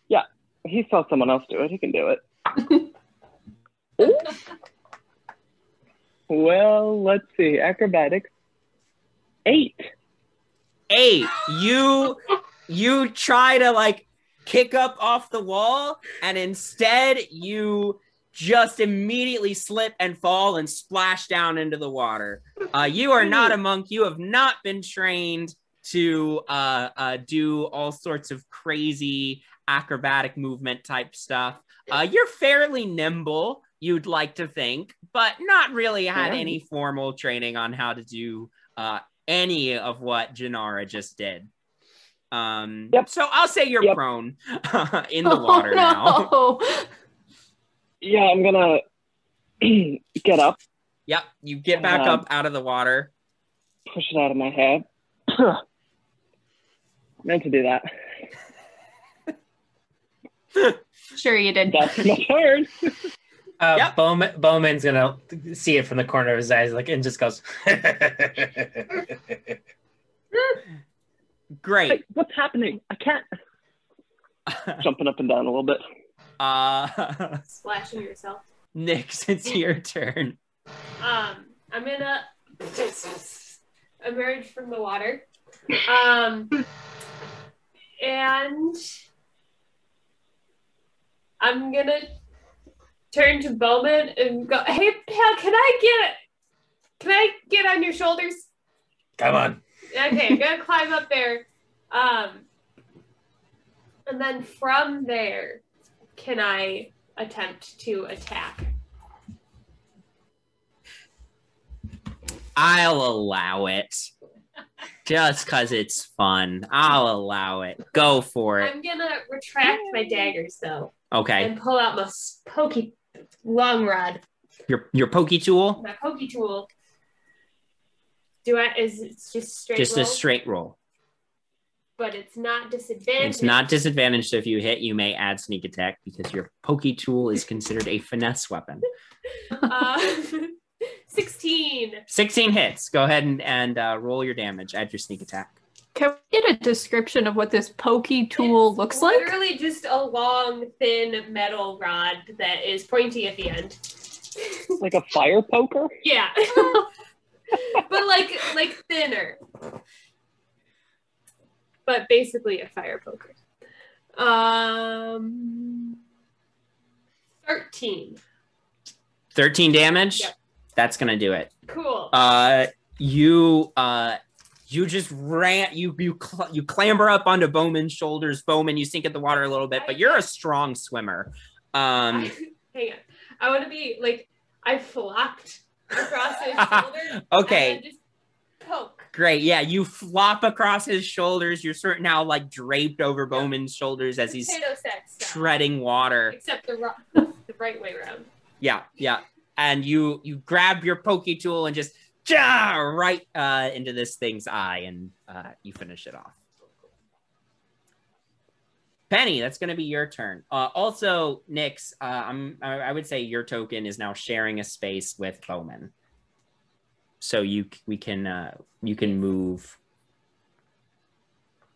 Yeah, he saw someone else do it. He can do it. Ooh. Well, let's see. Acrobatics. Eight. Eight. You you try to like kick up off the wall, and instead you just immediately slip and fall and splash down into the water. Uh, you are not a monk. You have not been trained to uh, uh, do all sorts of crazy acrobatic movement type stuff. Uh, you're fairly nimble, you'd like to think, but not really had yeah. any formal training on how to do uh, any of what Janara just did. Um, yep. So I'll say you're yep. prone uh, in the water oh, no. now. Yeah, I'm gonna get up. Yep, you get back um, up out of the water. Push it out of my head. Meant to do that. Sure you did. That's my turn. Uh, yep. Bowman, Bowman's gonna see it from the corner of his eyes, like, and just goes. Great. Hey, what's happening? I can't. Jumping up and down a little bit. Uh, Splashing yourself. Nick, it's your turn. Um, I'm gonna emerge from the water, um, and I'm gonna turn to Bowman and go, hey, pal, can I get, can I get on your shoulders? Come on. Okay, I'm gonna climb up there. Um, and then from there, can I attempt to attack? I'll allow it. Just because it's fun. I'll allow it. Go for it. I'm gonna retract my daggers, though. Okay. And pull out my pokey long rod. Your your pokey tool? My pokey tool. Do I, is it just straight just roll? Just a straight roll. But it's not disadvantaged. It's not disadvantaged, so if you hit, you may add sneak attack because your pokey tool is considered a finesse weapon. Uh, sixteen. sixteen hits. Go ahead and, and uh, roll your damage. Add your sneak attack. Can we get a description of what this pokey tool it's looks like? It's literally just a long, thin metal rod that is pointy at the end. Like a fire poker? Yeah. But like like thinner. But basically a fire poker. Um, thirteen. thirteen damage? Yep. That's going to do it. Cool. Uh, you... Uh, You just ran, you you cl- you clamber up onto Bowman's shoulders. Bowman, you sink at the water a little bit, but you're a strong swimmer. Um, Hang on. I want to be, like, I flopped across his shoulders. Okay. And then just poke. Great, yeah, you flop across his shoulders. You're sort of now, like, draped over Bowman's shoulders as he's treading water. Except the, ro- the right way around. Yeah, yeah. And you, you grab your pokey tool and just... Ja, right uh, into this thing's eye, and uh, you finish it off. Penny, that's going to be your turn. Uh, also, Nyx, uh, I'm, I would say your token is now sharing a space with Bowman, so you we can uh, you can move.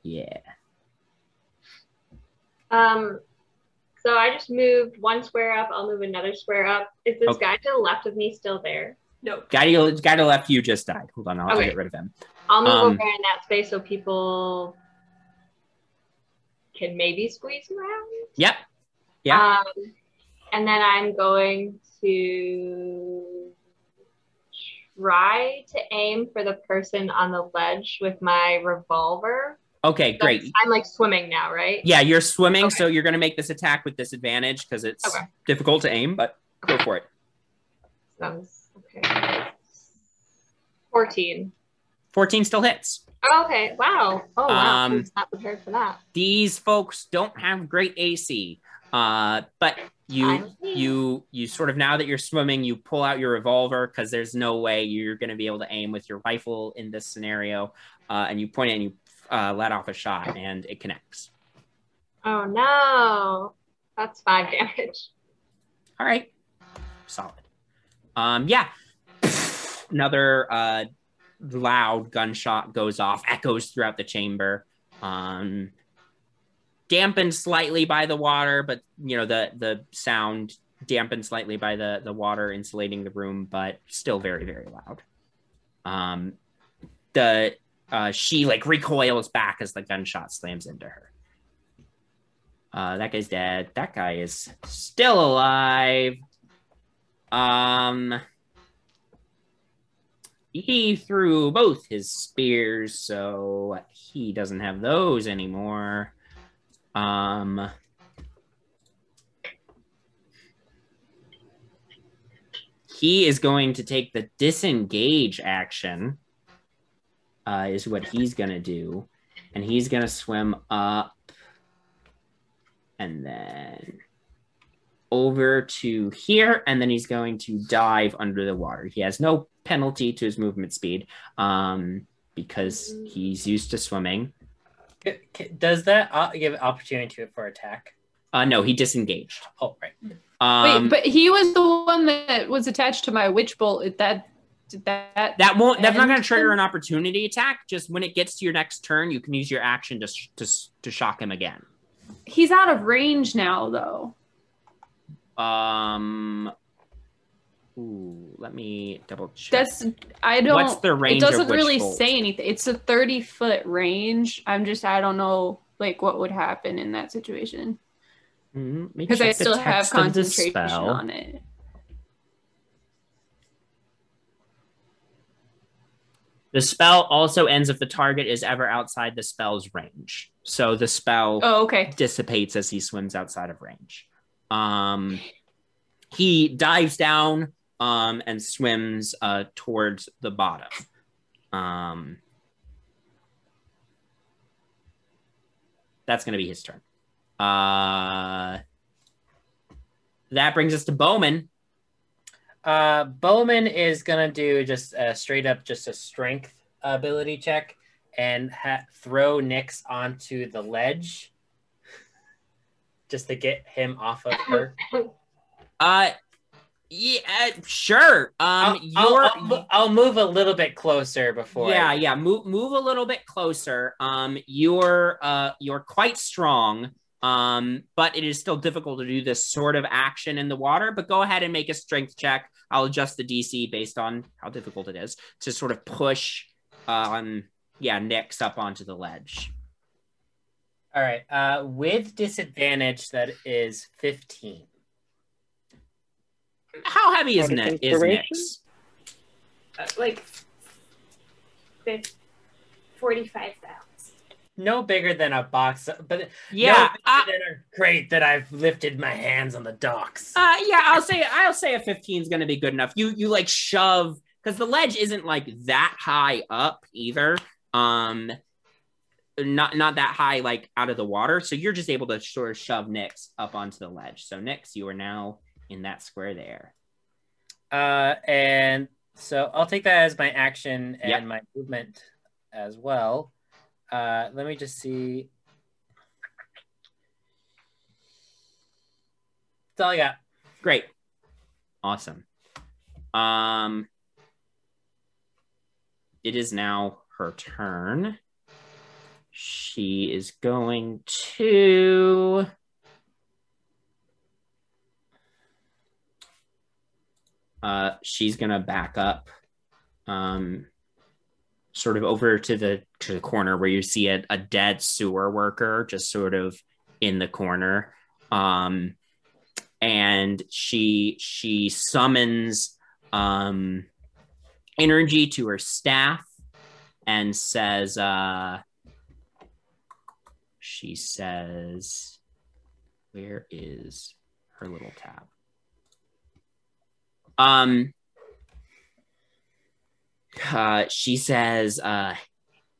Yeah. Um. So I just moved one square up. I'll move another square up. Is this okay. guy to the left of me still there? No. Guy to, guy to left, you just died. Hold on, I'll, okay. I'll get rid of him. I'll move um, over in that space so people can maybe squeeze around. Yep. Yeah. Um, and then I'm going to try to aim for the person on the ledge with my revolver. Okay, so great. I'm like swimming now, right? Yeah, you're swimming, okay. So you're going to make this attack with disadvantage because it's okay. difficult to aim, but go for it. Sounds okay. fourteen. fourteen still hits. Oh, okay, wow. Oh, wow. Um, I was not prepared for that. These folks don't have great A C, uh, but you, you, you sort of, now that you're swimming, you pull out your revolver because there's no way you're going to be able to aim with your rifle in this scenario, uh, and you point it and you Uh, let off a shot and it connects. Oh no, that's five damage. All right, solid. Um, yeah, another uh, loud gunshot goes off, echoes throughout the chamber, um, dampened slightly by the water, but you know the the sound dampened slightly by the the water insulating the room, but still very very loud. Um, the Uh, she like recoils back as the gunshot slams into her. Uh, that guy's dead. That guy is still alive. Um, he threw both his spears, so he doesn't have those anymore. Um, he is going to take the disengage action. Uh, is what he's gonna do, and he's gonna swim up and then over to here, and then he's going to dive under the water. He has no penalty to his movement speed um, because he's used to swimming. Does that give opportunity for attack? Uh, no, he disengaged. Oh, right. Um, Wait, but he was the one that was attached to my witch bolt. That. That, that won't that's not going to trigger an opportunity attack. Just when it gets to your next turn, you can use your action to sh to, sh to shock him again. He's out of range now, though. Um, ooh, let me double check. That's I don't. What's the range? It doesn't of really bolt? Say anything. It's a thirty foot range. I'm just I don't know like what would happen in that situation because mm, I still have concentration on it. The spell also ends if the target is ever outside the spell's range. So the spell oh, okay. dissipates as he swims outside of range. Um, he dives down um, and swims uh, towards the bottom. Um, that's going to be his turn. Uh, that brings us to Bowman. Uh, Bowman is gonna do just a straight up, just a strength ability check, and ha throw Nyx onto the ledge, just to get him off of her. Uh, yeah, sure. Um, I'll, you're, I'll, I'll, I'll move a little bit closer before. Yeah, I... yeah, move move a little bit closer. Um, you're uh, you're quite strong. Um, but it is still difficult to do this sort of action in the water, but go ahead and make a strength check. I'll adjust the D C based on how difficult it is to sort of push, um, yeah, Nyx up onto the ledge. All right. Uh, with disadvantage, that is fifteen. How heavy is, Nyx, is Nyx? Uh, like forty-five pounds. No bigger than a box, but yeah, no uh, than a crate that I've lifted my hands on the docks. Uh, yeah, I'll say I'll say a fifteen is going to be good enough. You you like shove because the ledge isn't like that high up either. Um, not not that high like out of the water. So you're just able to sort of shove Nyx up onto the ledge. So Nyx, you are now in that square there. Uh, and so I'll take that as my action and yep. my movement as well. Uh, let me just see. That's all I got. Great. Awesome. Um, it is now her turn. She is going to... uh, she's going to back up um, sort of over to the to the corner where you see a, a dead sewer worker just sort of in the corner. Um, and she she summons um, energy to her staff and says, uh, she says, where is her little tab? Um, uh, she says, uh,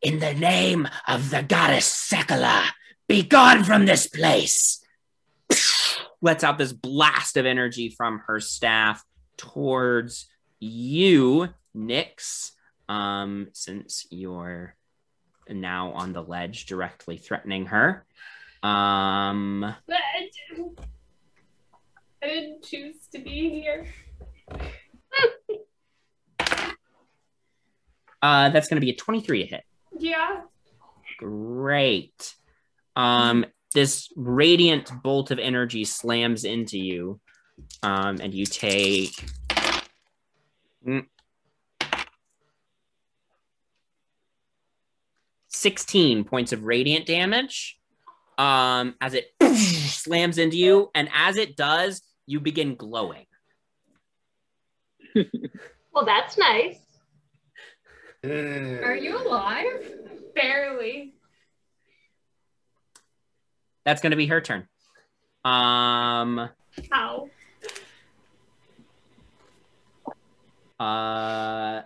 in the name of the goddess Sekolah, be gone from this place. Lets out this blast of energy from her staff towards you, Nyx, um, since you're now on the ledge directly threatening her. Um, but I didn't, I didn't choose to be here. uh, that's going to be a twenty-three to hit. Yeah. Great. Um, this radiant bolt of energy slams into you, um, and you take... Mm, sixteen points of radiant damage um, as it slams into you. And as it does, you begin glowing. Well, that's nice. Are you alive? Barely. That's going to be her turn. Um, How? Uh,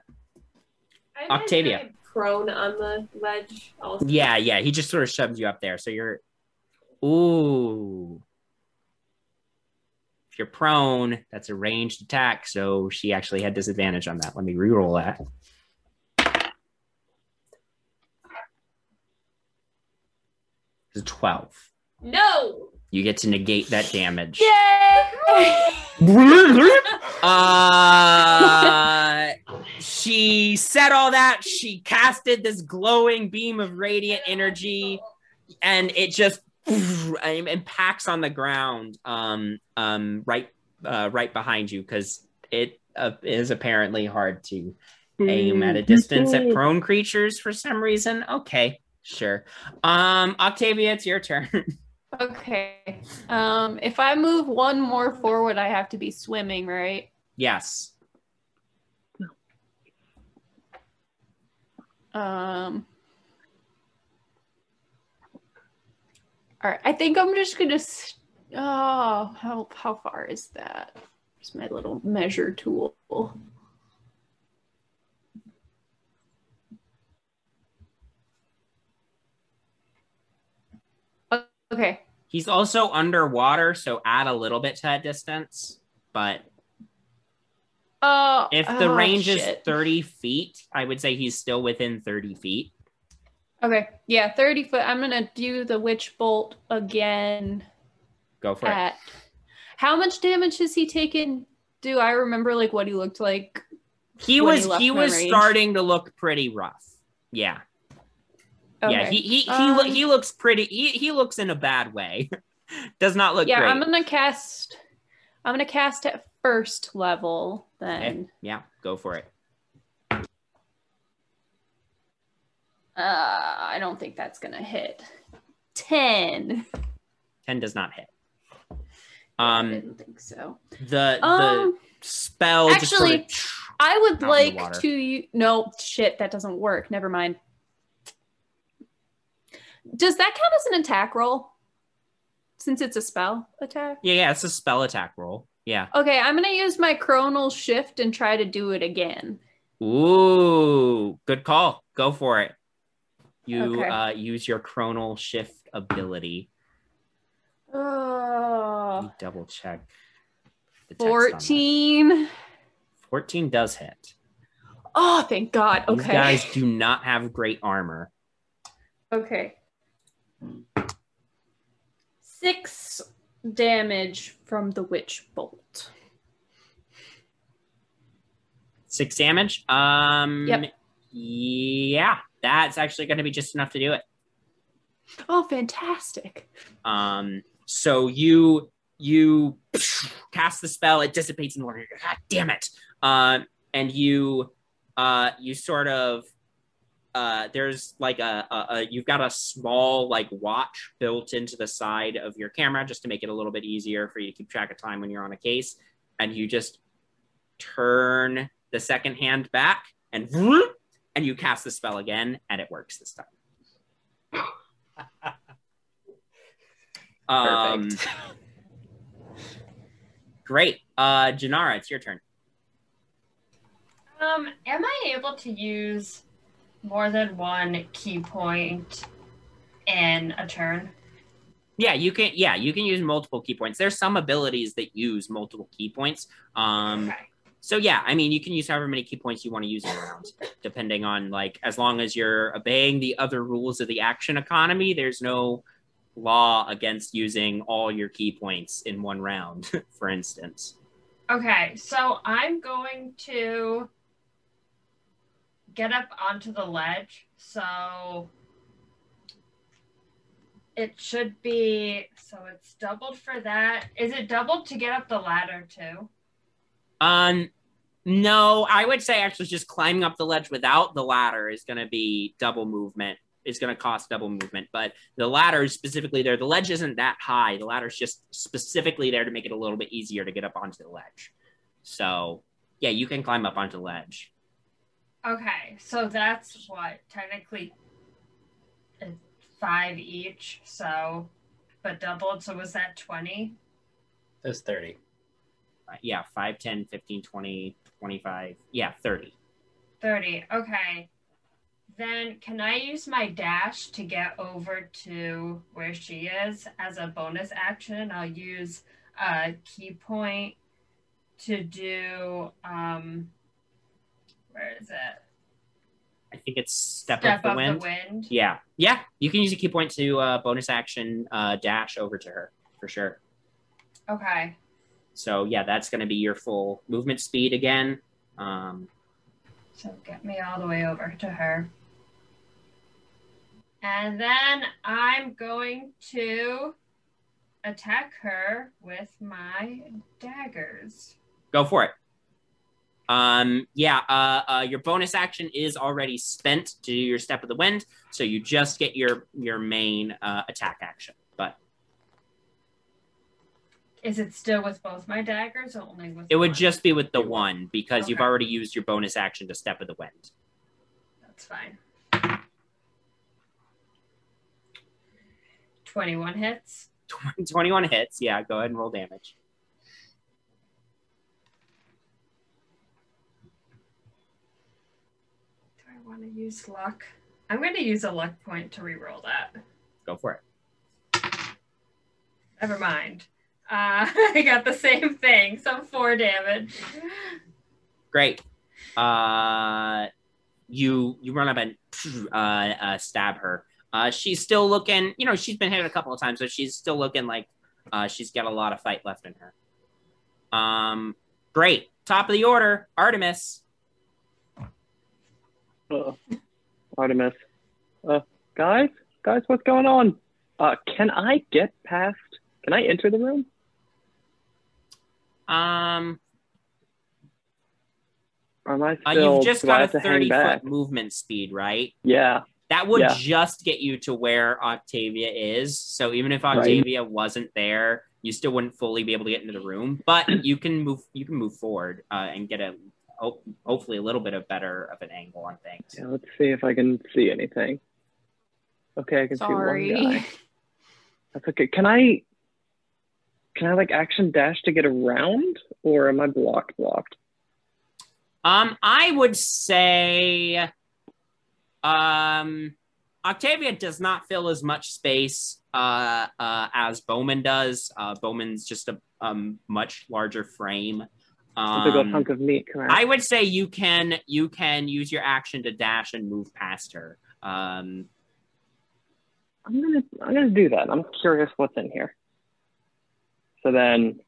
Octavia. Prone on the ledge also. Yeah, yeah. He just sort of shoves you up there. So you're... Ooh. If you're prone, that's a ranged attack. So she actually had disadvantage on that. Let me reroll that. It's a twelve. No! You get to negate that damage. Yay! uh... She said all that. She casted this glowing beam of radiant energy, and it just impacts on the ground um, um, right uh, right behind you because it uh, is apparently hard to aim at a distance at prone creatures for some reason. Okay, sure. Um, Octavia, it's your turn. Okay. Um, if I move one more forward, I have to be swimming, right? Yes. Um, all right, I think I'm just gonna, st- oh, how, how far is that? It's my little measure tool. Okay. He's also underwater, so add a little bit to that distance, but... Oh, if the oh, range shit. is thirty feet, I would say he's still within thirty feet. Okay, yeah, thirty foot. I'm gonna do the witch bolt again. Go for at... it. How much damage has he taken? Do I remember like what he looked like? He was he, he was range? starting to look pretty rough. Yeah, okay. yeah. He he he, um, lo- he looks pretty. He, he looks in a bad way. Does not look. Yeah, great. I'm gonna cast. I'm gonna cast at first level. Then okay. Yeah, go for it. Uh, I don't think that's gonna hit. Ten. Ten does not hit. Um, I didn't think so. The the um, spell. Actually, just sort of I would like to. No shit, that doesn't work. Never mind. Does that count as an attack roll? Since it's a spell attack. Yeah, yeah, it's a spell attack roll. Yeah. Okay, I'm going to use my Chronal Shift and try to do it again. Ooh, good call. Go for it. You okay. uh, use your Chronal Shift ability. Oh. Let me double check. The text fourteen. fourteen does hit. Oh, thank God. Okay. You guys do not have great armor. Okay. Six damage from the witch bolt. Six damage? Um, yep. Yeah, that's actually going to be just enough to do it. Oh, fantastic. Um, so you you cast the spell, it dissipates in the water. God damn it. Uh, and you uh, you sort of, uh, there's like a, a, a, you've got a small like watch built into the side of your camera just to make it a little bit easier for you to keep track of time when you're on a case. And you just turn the second hand back and whoop, and you cast the spell again, and it works this time. Perfect. Um, Great. Uh, Janara, it's your turn. Um, am I able to use more than one key point in a turn? Yeah, you can yeah, you can use multiple key points. There's some abilities that use multiple key points. Um okay. So yeah, I mean, you can use however many key points you want to use in a round, depending on, like, as long as you're obeying the other rules of the action economy, there's no law against using all your key points in one round, for instance. Okay, so I'm going to get up onto the ledge. So it should be, so it's doubled for that. Is it doubled to get up the ladder too? Um, no, I would say actually just climbing up the ledge without the ladder is going to be double movement. Is going to cost double movement, but the ladder is specifically there. The ledge isn't that high. The ladder's just specifically there to make it a little bit easier to get up onto the ledge. So yeah, you can climb up onto the ledge. Okay, so that's what technically five each. So, but doubled. So was that twenty? That's thirty. Uh, yeah, five, ten, fifteen, twenty, twenty-five. Yeah, thirty. thirty, okay. Then can I use my dash to get over to where she is as a bonus action? I'll use a key point to do, um, where is it? I think it's Step, step up, the, up wind. the Wind. Yeah, yeah. You can use a key point to uh, bonus action uh, dash over to her, for sure. Okay. So yeah, that's gonna be your full movement speed again. Um, so get me all the way over to her. And then I'm going to attack her with my daggers. Go for it. Um, yeah, uh, uh, your bonus action is already spent to do your Step of the Wind, so you just get your, your main uh, attack action. But is it still with both my daggers or only with It would one? Just be with the one, because okay. You've already used your bonus action to Step of the Wind. That's fine. twenty-one hits. twenty-one hits, yeah. Go ahead and roll damage. Do I want to use luck? I'm going to use a luck point to reroll that. Go for it. Never mind. Uh, I got the same thing, so four damage. Great. Uh, you you run up and uh, uh, stab her. Uh, she's still looking, you know, she's been hit a couple of times, so she's still looking like uh, she's got a lot of fight left in her. Um, great. Top of the order, Artemis. Uh, Artemis. Uh, guys? Guys, what's going on? Uh, can I get past, can I enter the room? Um, Am I still, uh, you've just got a thirty-foot movement speed, right? Yeah. That would yeah. just get you to where Octavia is. So even if Octavia right. wasn't there, you still wouldn't fully be able to get into the room. But you can move. You can move forward uh, and get a ho hopefully a little bit of better of an angle on things. Yeah, let's see if I can see anything. Okay, I can Sorry. see one guy. That's okay. Can I? Can I like action dash to get around, or am I blocked? Blocked. Um, I would say, um, Octavia does not fill as much space uh, uh, as Bowman does. Uh, Bowman's just a um, much larger frame. Um, a big old hunk of meat. Can I? I would say you can you can use your action to dash and move past her. Um, I'm gonna I'm gonna do that. I'm curious what's in here. So then,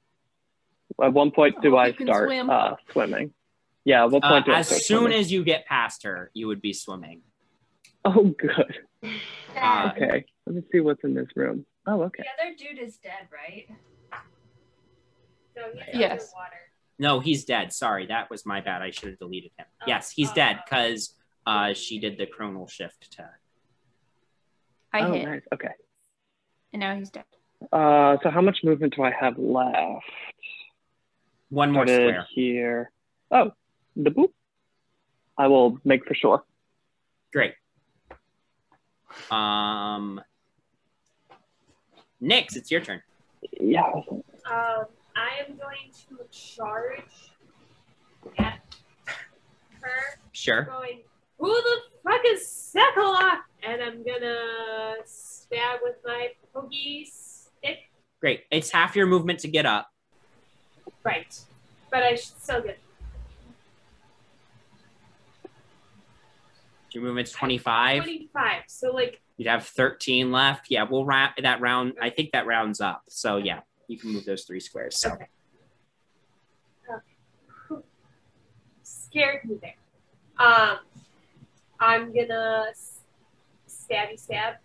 at one point, do oh, I start swim. uh, swimming? Yeah, at what point uh, do I start swimming? As soon as you get past her, you would be swimming. Oh, good. Uh, okay, let me see what's in this room. Oh, okay. The other dude is dead, right? No, he's yes. underwater. No, he's dead. Sorry, that was my bad. I should have deleted him. Oh, yes, he's oh, dead because uh, she did the chronal shift to. I oh, hit. Nice. Okay. And now he's dead. Uh, so how much movement do I have left? One more Started square here. Oh, the boop. I will make for sure. Great. Um, Nyx, it's your turn. Yeah. Um, I am going to charge at her. Sure. Going, who the fuck is Sekolah? And I'm gonna stab with my pokey stick. Great. It's half your movement to get up. Right. But I should still get. Your movement's twenty-five. twenty-five. So like you'd have thirteen left. Yeah, we'll wrap that round. I think that rounds up. So yeah, you can move those three squares. So okay. Okay. Scared me there. Um, I'm gonna stabby stab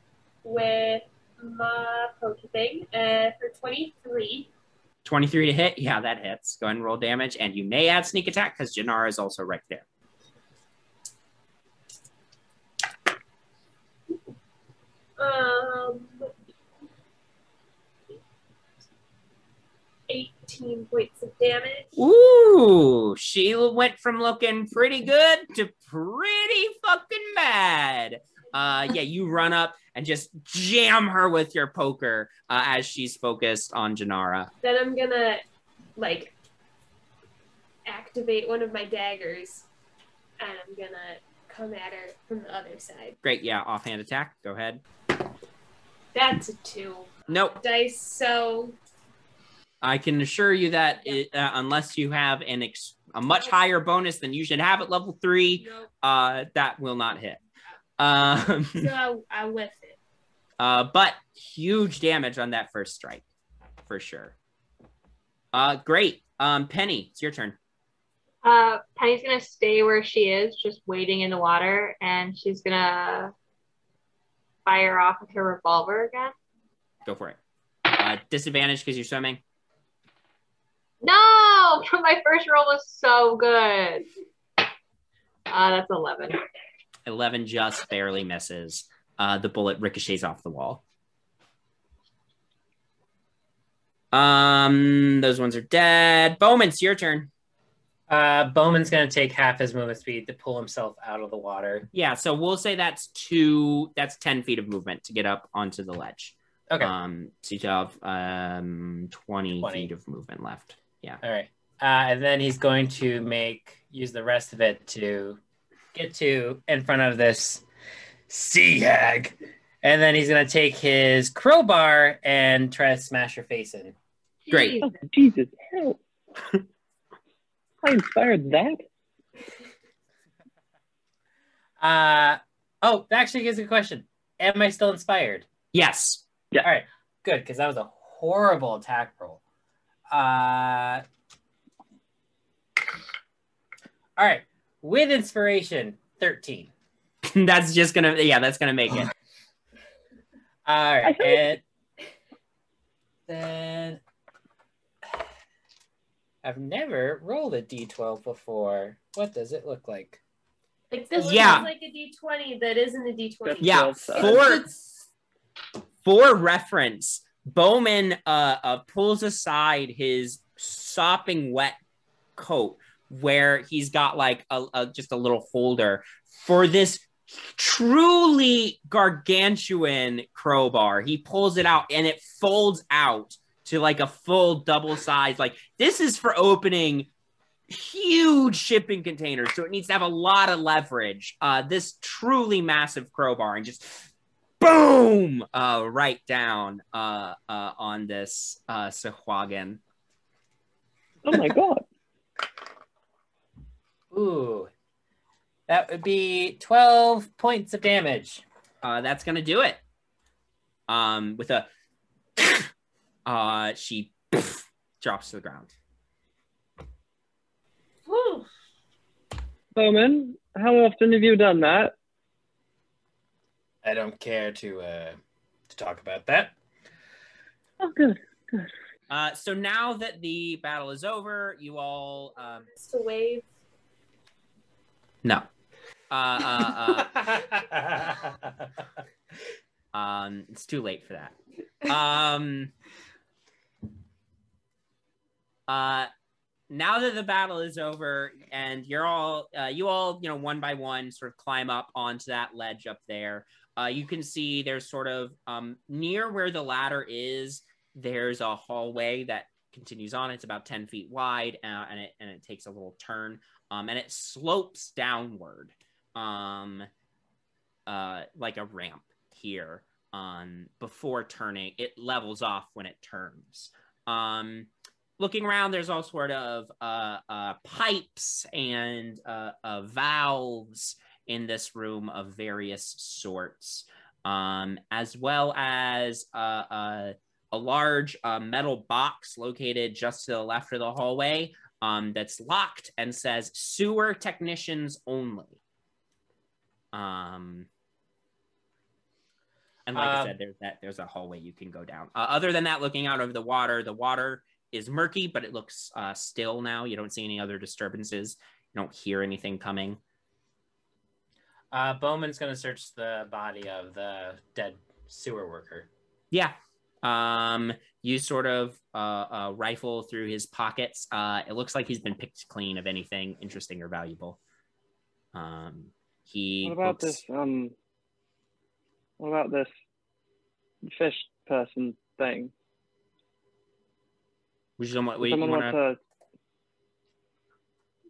with my poke thing uh, for twenty-three. twenty-three to hit. Yeah, that hits. Go ahead and roll damage, and you may add sneak attack because Janara is also right there. Um, eighteen points of damage. Ooh, she went from looking pretty good to pretty fucking mad. Uh, yeah, you run up and just jam her with your poker uh, as she's focused on Janara. Then I'm gonna, like, activate one of my daggers, and I'm gonna come at her from the other side. Great, yeah, offhand attack. Go ahead. That's a two. Nope. Dice, so... I can assure you that yep. it, uh, unless you have an ex a much higher bonus than you should have at level three, nope. uh, that will not hit. Um, so I, I whiff it. Uh, but huge damage on that first strike, for sure. Uh, great. Um, Penny, it's your turn. Uh, Penny's going to stay where she is, just waiting in the water, and she's going to... fire off with her revolver again. Go for it. Uh, disadvantage because you're swimming. No! My first roll was so good. Uh, that's eleven. eleven just barely misses. Uh, the bullet ricochets off the wall. Um, those ones are dead. Bowman, it's your turn. Uh, Bowman's going to take half his movement speed to pull himself out of the water. Yeah, so we'll say that's two, that's ten feet of movement to get up onto the ledge. Okay. Um, so you have um, twenty, twenty feet of movement left. Yeah. All right. Uh, and then he's going to make, use the rest of it to get to in front of this sea hag. And then he's going to take his crowbar and try to smash her face in. Great. Oh, Jesus, help. I inspired that. Uh, oh, that actually gives a question. Am I still inspired? Yes. Yeah. All right, good, because that was a horrible attack roll. Uh, all right, with inspiration, thirteen. That's just gonna, yeah, that's gonna make it. All right, and then... I've never rolled a d twelve before. What does it look like? Like this yeah. looks like a d twenty that isn't a d twenty. Yeah, for, for reference, Bowman uh, uh, pulls aside his sopping wet coat where he's got like a, a just a little folder for this truly gargantuan crowbar. He pulls it out and it folds out to like a full double size. Like this is for opening huge shipping containers. So it needs to have a lot of leverage. Uh, this truly massive crowbar and just boom, uh, right down uh, uh, on this uh, Sahuagin. Oh my God. Ooh, that would be twelve points of damage. Uh, that's gonna do it. Um, with a Uh, she poof, drops to the ground. Woo. Bowman, how often have you done that? I don't care to uh, to talk about that. Oh, good, good. Uh, so now that the battle is over, you all... Um, it's a wave. No. Uh, uh, uh, um, it's too late for that. Um, uh, now that the battle is over, and you're all, uh, you all, you know, one by one sort of climb up onto that ledge up there. Uh, you can see there's sort of, um, near where the ladder is, there's a hallway that continues on. It's about ten feet wide, uh, and it and it takes a little turn, um, and it slopes downward, um, uh, like a ramp here, um, before turning. It levels off when it turns. Um, looking around, there's all sort of uh, uh, pipes and uh, uh, valves in this room of various sorts, um, as well as uh, uh, a large uh, metal box located just to the left of the hallway, um, that's locked and says sewer technicians only. Um, and like um, I said, there's, that, there's a hallway you can go down. Uh, other than that, looking out over the water, the water is murky, but it looks uh, still now. You don't see any other disturbances. You don't hear anything coming. Uh, Bowman's going to search the body of the dead sewer worker. Yeah. Um, you sort of uh, uh, rifle through his pockets. Uh, it looks like he's been picked clean of anything interesting or valuable. Um, he. What about looks... this? Um, what about this fish person thing? Would you someone, wait, someone you wanna... want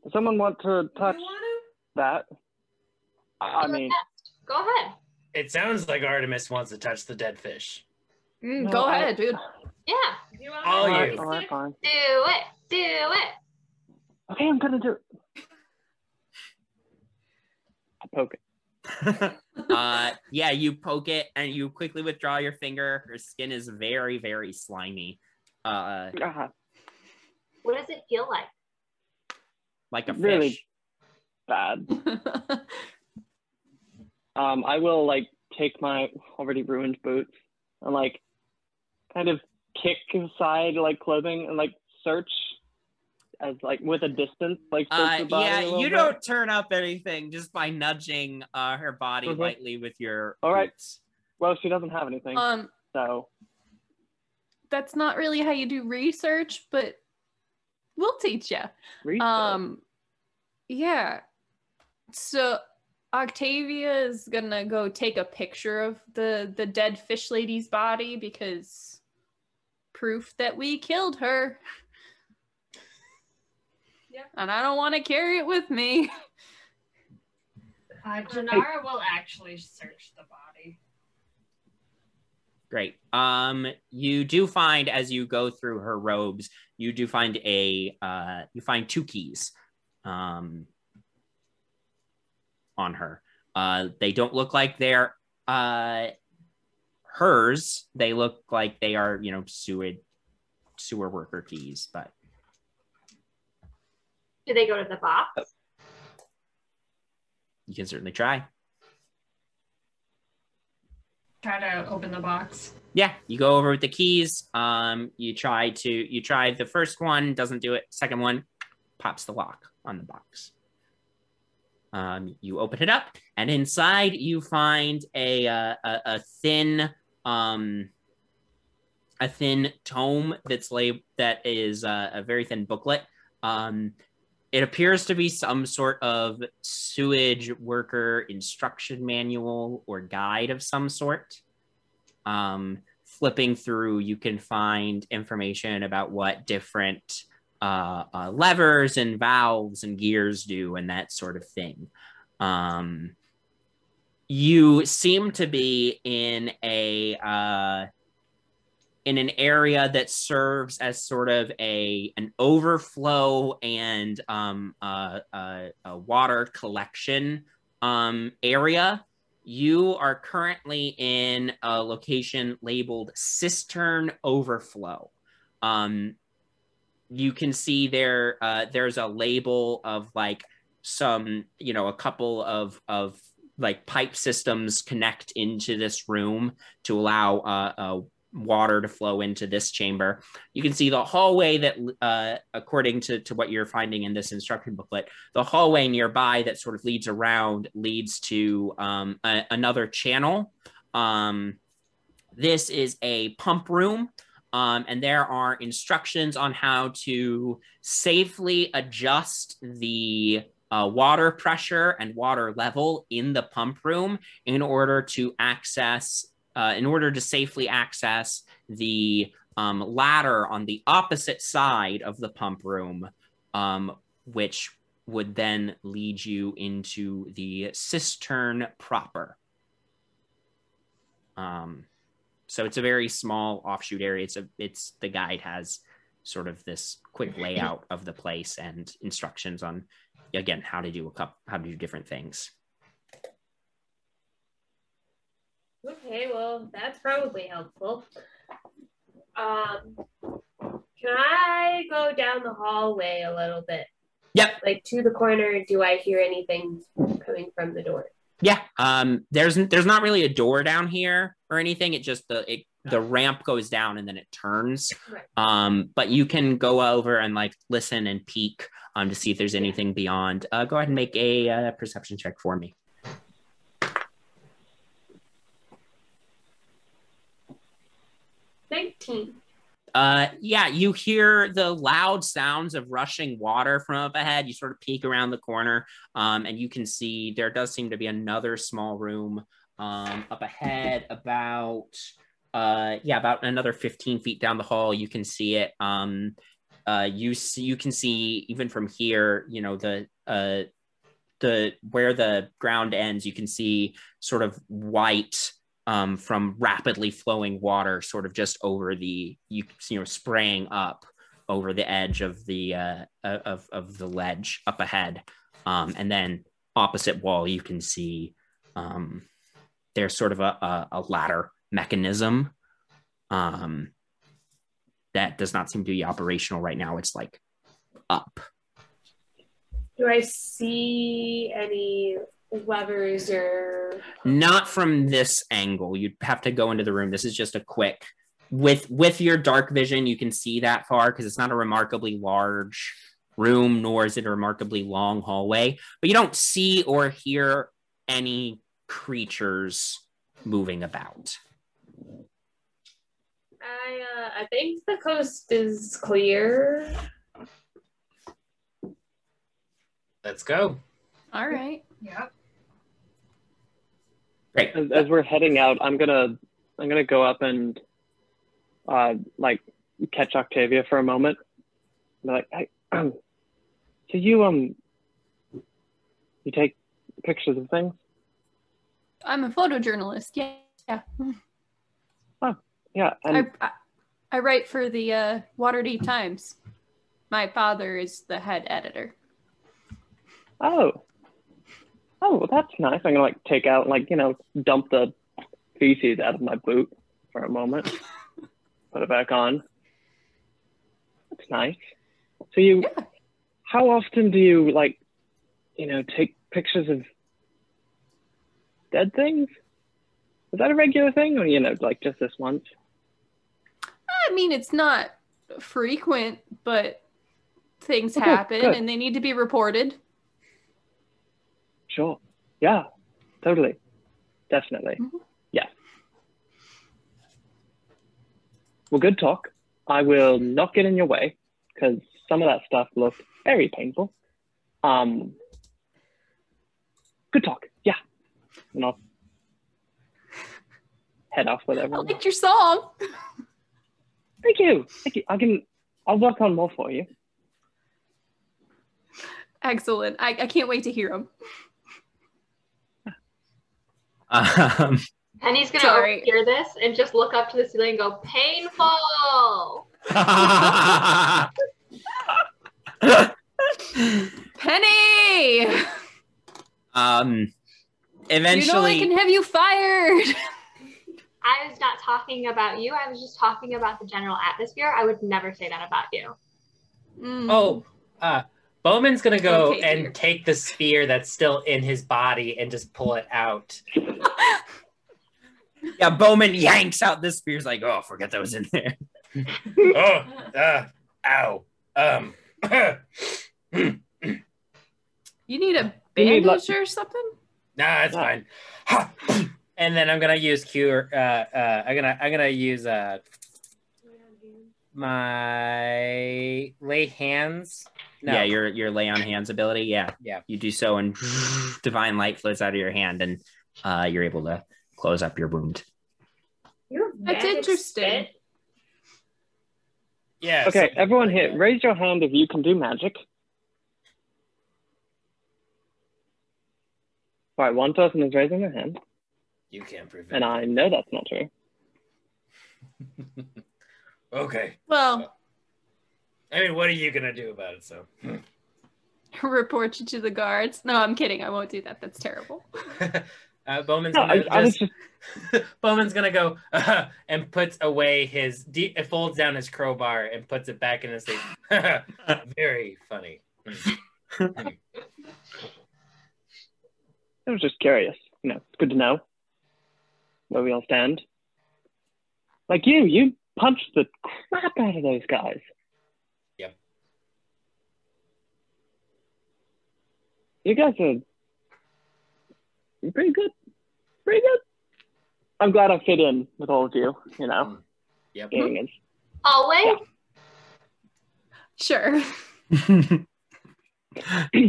to? Does someone want to touch that? I mean, go ahead. It sounds like Artemis wants to touch the dead fish. Mm, no, go I, ahead, dude. Yeah. You want all you. All right, fine. Do it. Do it. Okay, I'm gonna do it. I poke it. uh, yeah, you poke it, and you quickly withdraw your finger. Her skin is very, very slimy. Uh, uh-huh. What does it feel like? Like a fish. Really bad. Um, I will, like, take my already ruined boots and, like, kind of kick aside, like, clothing and, like, search as, like, with a distance, like, search uh, the body. Yeah, you bit. Don't turn up anything just by nudging uh, her body mm-hmm. lightly with your All right. boots. Well, she doesn't have anything, um, so. That's not really how you do research, but we'll teach you. Research? Um, yeah. So... Octavia is gonna go take a picture of the, the dead fish lady's body because proof that we killed her. Yeah. And I don't want to carry it with me. Uh, Janara will actually search the body. Great. Um, you do find, as you go through her robes, you do find a, uh, you find two keys. Um... on her. Uh, they don't look like they're uh, hers. They look like they are, you know, sewer, sewer worker keys, but. Do they go to the box? You can certainly try. Try to open the box. Yeah, you go over with the keys. Um, you try to, you try the first one, doesn't do it. Second one, pops the lock on the box. Um, you open it up, and inside you find a uh, a, a thin um, a thin tome that's lab- that is uh, a very thin booklet. Um, it appears to be some sort of sewage worker instruction manual or guide of some sort. Um, flipping through, you can find information about what different Uh, uh, levers and valves and gears do and that sort of thing. Um, you seem to be in a uh, in an area that serves as sort of a an overflow and um, uh, uh, a water collection um, area. You are currently in a location labeled Cistern Overflow. Um, You can see there, uh, there's a label of like some, you know, a couple of, of like pipe systems connect into this room to allow uh, uh, water to flow into this chamber. You can see the hallway that, uh, according to, to what you're finding in this instruction booklet, the hallway nearby that sort of leads around leads to um, a, another channel. Um, this is a pump room, um, and there are instructions on how to safely adjust the Uh, water pressure and water level in the pump room in order to access, uh, in order to safely access the um, ladder on the opposite side of the pump room, um, which would then lead you into the cistern proper. Um, so it's a very small offshoot area. It's a, it's the guide has sort of this quick layout of the place and instructions on, again, how to do a couple, how to do different things. Okay, well, that's probably helpful. Um, can I go down the hallway a little bit? Yep. Like to the corner, do I hear anything coming from the door? Yeah, um, there's there's not really a door down here or anything. It just, the it, the ramp goes down and then it turns. Right. Um, but you can go over and like listen and peek um, to see if there's anything beyond. Uh, go ahead and make a uh, perception check for me. nineteen. Uh, yeah, you hear the loud sounds of rushing water from up ahead. You sort of peek around the corner, um, and you can see there does seem to be another small room um, up ahead about, uh, yeah, about another fifteen feet down the hall. You can see it. Um, uh, you see, you can see even from here, you know, the, uh, the, where the ground ends, you can see sort of white, Um, from rapidly flowing water sort of just over the, you, you know, spraying up over the edge of the, uh, of, of the ledge up ahead. Um, and then opposite wall, you can see um, there's sort of a, a, a ladder mechanism um, that does not seem to be operational right now. It's like up. Do I see any levers or not from this angle? You'd have to go into the room. This is just a quick, with with your dark vision you can see that far because it's not a remarkably large room, nor is it a remarkably long hallway, but you don't see or hear any creatures moving about. I uh, I think the coast is clear. Let's go. All right. Yeah. Great. As, as we're heading out, I'm gonna I'm gonna go up and uh, like catch Octavia for a moment. Be like, hey, um, so you um you take pictures of things? I'm a photojournalist. Yeah. Yeah. Oh yeah. And I, I I write for the uh, Waterdeep Times. My father is the head editor. Oh. Oh, well, that's nice. I'm gonna like take out, like, you know, dump the feces out of my boot for a moment, put it back on. That's nice. So you, yeah. How often do you like, you know, take pictures of dead things? Is that a regular thing, or you know, like just this once? I mean, it's not frequent, but things okay, happen, good. And they need to be reported. Sure. Yeah, totally. Definitely. Mm-hmm. Yeah. Well, good talk. I will not get in your way because some of that stuff looked very painful. Um, good talk. Yeah. And I'll head off with everyone. I liked your song. Thank you. Thank you. I can, I'll work on more for you. Excellent. I, I can't wait to hear them. Um, and he's going to hear this and just look up to the ceiling and go, painful! Penny! Um, eventually... You know I can have you fired! I was not talking about you. I was just talking about the general atmosphere. I would never say that about you. Mm. Oh, uh... Bowman's gonna go okay, and take the spear that's still in his body and just pull it out. Yeah, Bowman yanks out this spear. He's like, oh, forget that was in there. oh, uh, ow. Um. You need a bandage need like- or something? Nah, it's fine. And then I'm gonna use cure. Uh, uh, I'm gonna I'm gonna use uh my lay hands. No. Yeah, your your lay on hands ability. Yeah, yeah. You do so, and divine light flows out of your hand, and uh, you're able to close up your wound. That's interesting. Yeah. Okay, everyone here, raise your hand if you can do magic. All right, one person is raising their hand. You can't prevent. And I know that's not true. Okay. Well, I mean, what are you gonna do about it? So, report you to the guards. No, I'm kidding. I won't do that. That's terrible. uh, Bowman's no, gonna I, just, I just... Bowman's gonna go uh, and puts away his. De- it folds down his crowbar and puts it back in his sleeve. Very funny. I was just curious. You know, it's good to know where we all stand. Like you, you punched the crap out of those guys. Yep. You guys are you're pretty good. Pretty good. I'm glad I fit in with all of you, you know. Yep. Mm-hmm. Always? Yeah. Sure.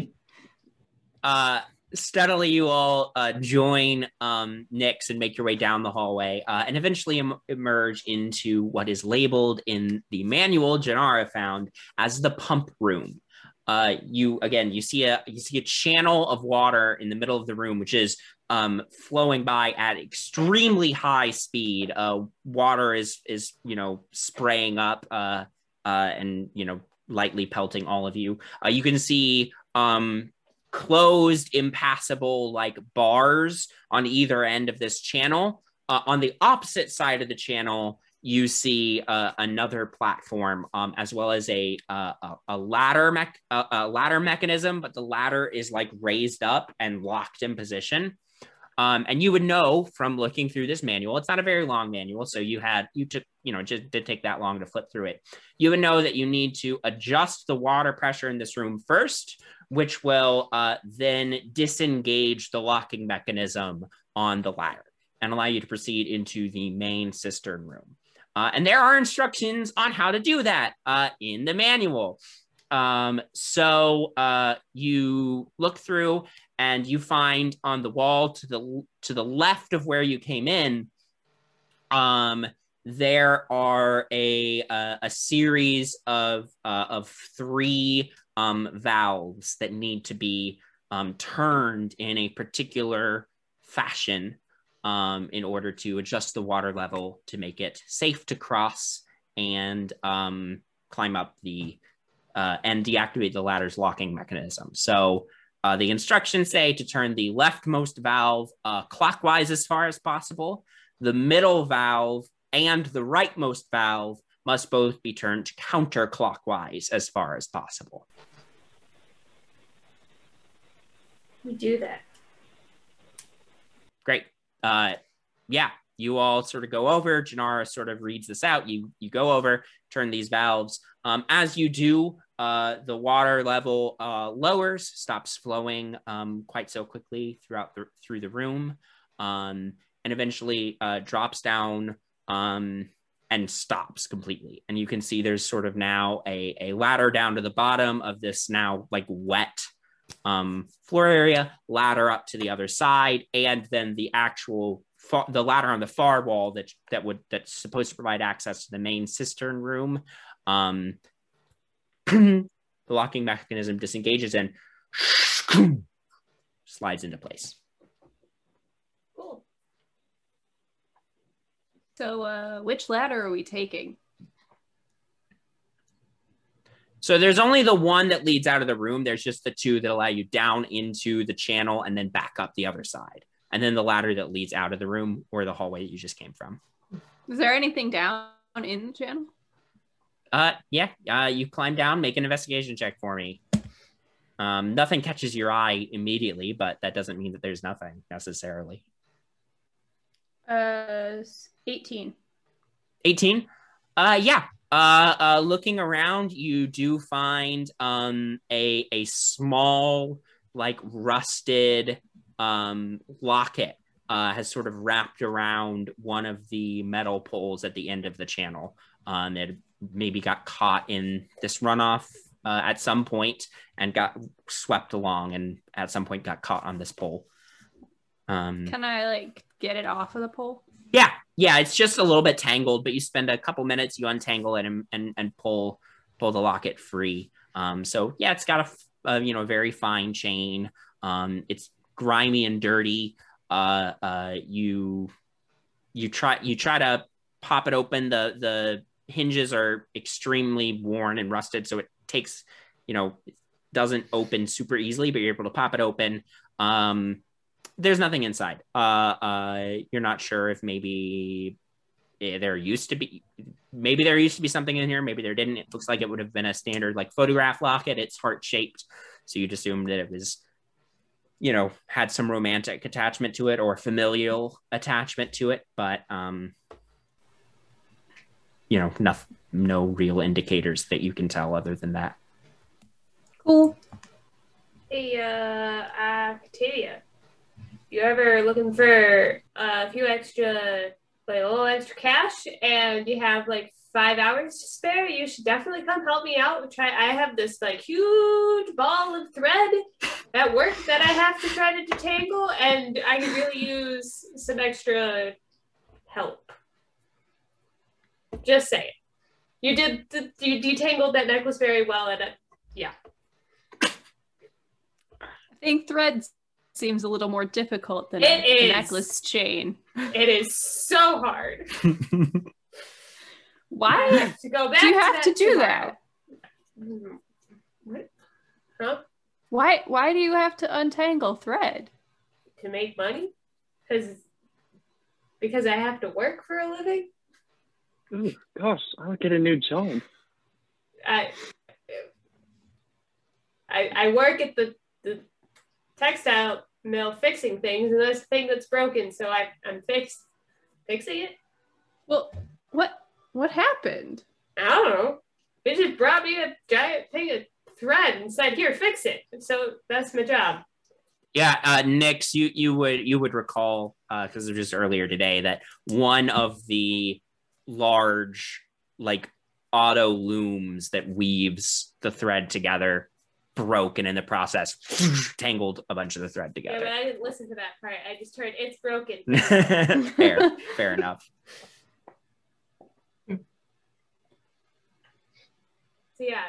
uh Steadily, you all uh, join um, Nyx and make your way down the hallway uh, and eventually em- emerge into what is labeled in the manual Janara found as the pump room. Uh, you, again, you see a you see a channel of water in the middle of the room, which is um, flowing by at extremely high speed. Uh, water is, is, you know, spraying up uh, uh, and, you know, lightly pelting all of you. Uh, you can see... Um, closed, impassable, like, bars on either end of this channel. Uh, on the opposite side of the channel, you see uh, another platform, um, as well as a uh, a, a ladder me- a, a ladder mechanism, but the ladder is, like, raised up and locked in position. Um, and you would know from looking through this manual, it's not a very long manual, so you had, you took, you know, just did take that long to flip through it. You would know that you need to adjust the water pressure in this room first, which will uh, then disengage the locking mechanism on the ladder and allow you to proceed into the main cistern room. Uh, and there are instructions on how to do that uh, in the manual. Um, so uh, you look through and you find on the wall to the to the left of where you came in, um, there are a a, a series of uh, of three um, valves that need to be um, turned in a particular fashion um, in order to adjust the water level to make it safe to cross and um, climb up the. Uh, and deactivate the ladder's locking mechanism. So uh, the instructions say to turn the leftmost valve uh, clockwise as far as possible. The middle valve and the rightmost valve must both be turned counterclockwise as far as possible. We do that. Great. Uh, yeah, you all sort of go over. Janara sort of reads this out. You, you go over, turn these valves. Um, as you do, uh, the water level uh, lowers, stops flowing um, quite so quickly throughout the, through the room, um, and eventually uh, drops down um, and stops completely. And you can see there's sort of now a, a ladder down to the bottom of this now like wet um, floor area, ladder up to the other side, and then the actual fa- the ladder on the far wall that that would that's supposed to provide access to the main cistern room. Um, the locking mechanism disengages and slides into place. Cool. So, uh, which ladder are we taking? So there's only the one that leads out of the room. There's just the two that allow you down into the channel and then back up the other side. And then the ladder that leads out of the room or the hallway that you just came from. Is there anything down in the channel? Uh, yeah, uh, you climb down, make an investigation check for me. Um, nothing catches your eye immediately, but that doesn't mean that there's nothing necessarily. Uh, eighteen. eighteen? Uh, yeah. Uh, uh, looking around, you do find um, a a small, like, rusted um, locket uh, has sort of wrapped around one of the metal poles at the end of the channel. Um, it maybe got caught in this runoff uh, at some point and got swept along, and at some point got caught on this pole. Um, Can I, like, get it off of the pole? Yeah. Yeah, it's just a little bit tangled, but you spend a couple minutes, you untangle it and and, and pull pull the locket free. Um, so yeah, it's got a, a you know very fine chain. Um, it's grimy and dirty. Uh, uh, you you try you try to pop it open. The the hinges are extremely worn and rusted, so it takes you know doesn't open super easily, but you're able to pop it open. Um, There's nothing inside. Uh, uh, you're not sure if maybe there used to be, maybe there used to be something in here. Maybe there didn't. It looks like it would have been a standard like photograph locket. It's heart shaped, so you'd assume that it was, you know, had some romantic attachment to it or familial attachment to it. But um, you know, no, no real indicators that you can tell other than that. Cool. Hey, uh, Octavia. Uh, you ever looking for a few extra, like a little extra cash, and you have like five hours to spare, you should definitely come help me out. Try, I have this like huge ball of thread at work that I have to try to detangle, and I could really use some extra help. Just saying. You did, you detangled that necklace very well, and it, yeah. I think threads seems a little more difficult than it a is. necklace chain. It is so hard. Why I have to go back do you to have that to do tomorrow. that? What? Huh? Why? Why do you have to untangle thread? To make money? Because because I have to work for a living. Oh, gosh, I would get a new job. I I, I work at the the. textile mill fixing things, and that's the thing that's broken, so I, I'm fix, fixing it. Well, what what happened? I don't know. They just brought me a giant thing of thread and said, here, fix it. So that's my job. Yeah, uh, Nyx, you, you, would, you would recall, because uh, it was just earlier today, that one of the large, like, auto looms that weaves the thread together broke, and in the process tangled a bunch of the thread together. Yeah, but I didn't listen to that part. I just heard it's broken. fair, fair enough. So yeah,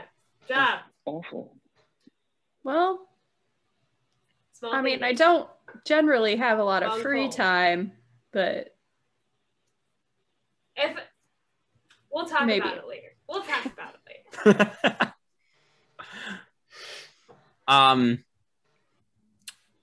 job. Awful. Well, Small I mean, thing. I don't generally have a lot Long of free hole. time, but if we'll talk Maybe. about it later. We'll talk about it later. Um,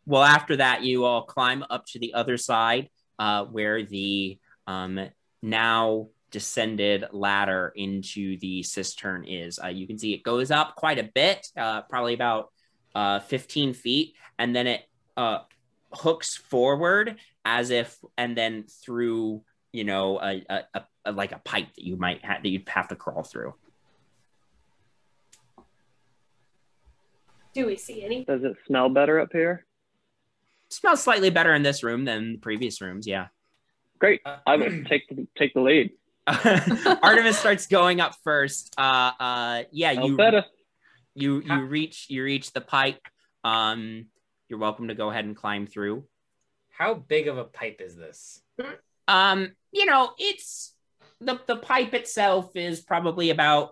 well, after that, you all climb up to the other side, uh, where the, um, now descended ladder into the cistern is. Uh, you can see it goes up quite a bit, uh, probably about, uh, fifteen feet, and then it, uh, hooks forward as if, and then through, you know, a, a, a like a pipe that you might have, that you'd have to crawl through. Do we see any? Does it smell better up here? It smells slightly better in this room than the previous rooms, yeah. Great. I would take the, take the lead. Artemis starts going up first. Uh, uh, yeah, you, you you reach you reach the pipe. Um, you're welcome to go ahead and climb through. How big of a pipe is this? Um, you know, it's the the pipe itself is probably about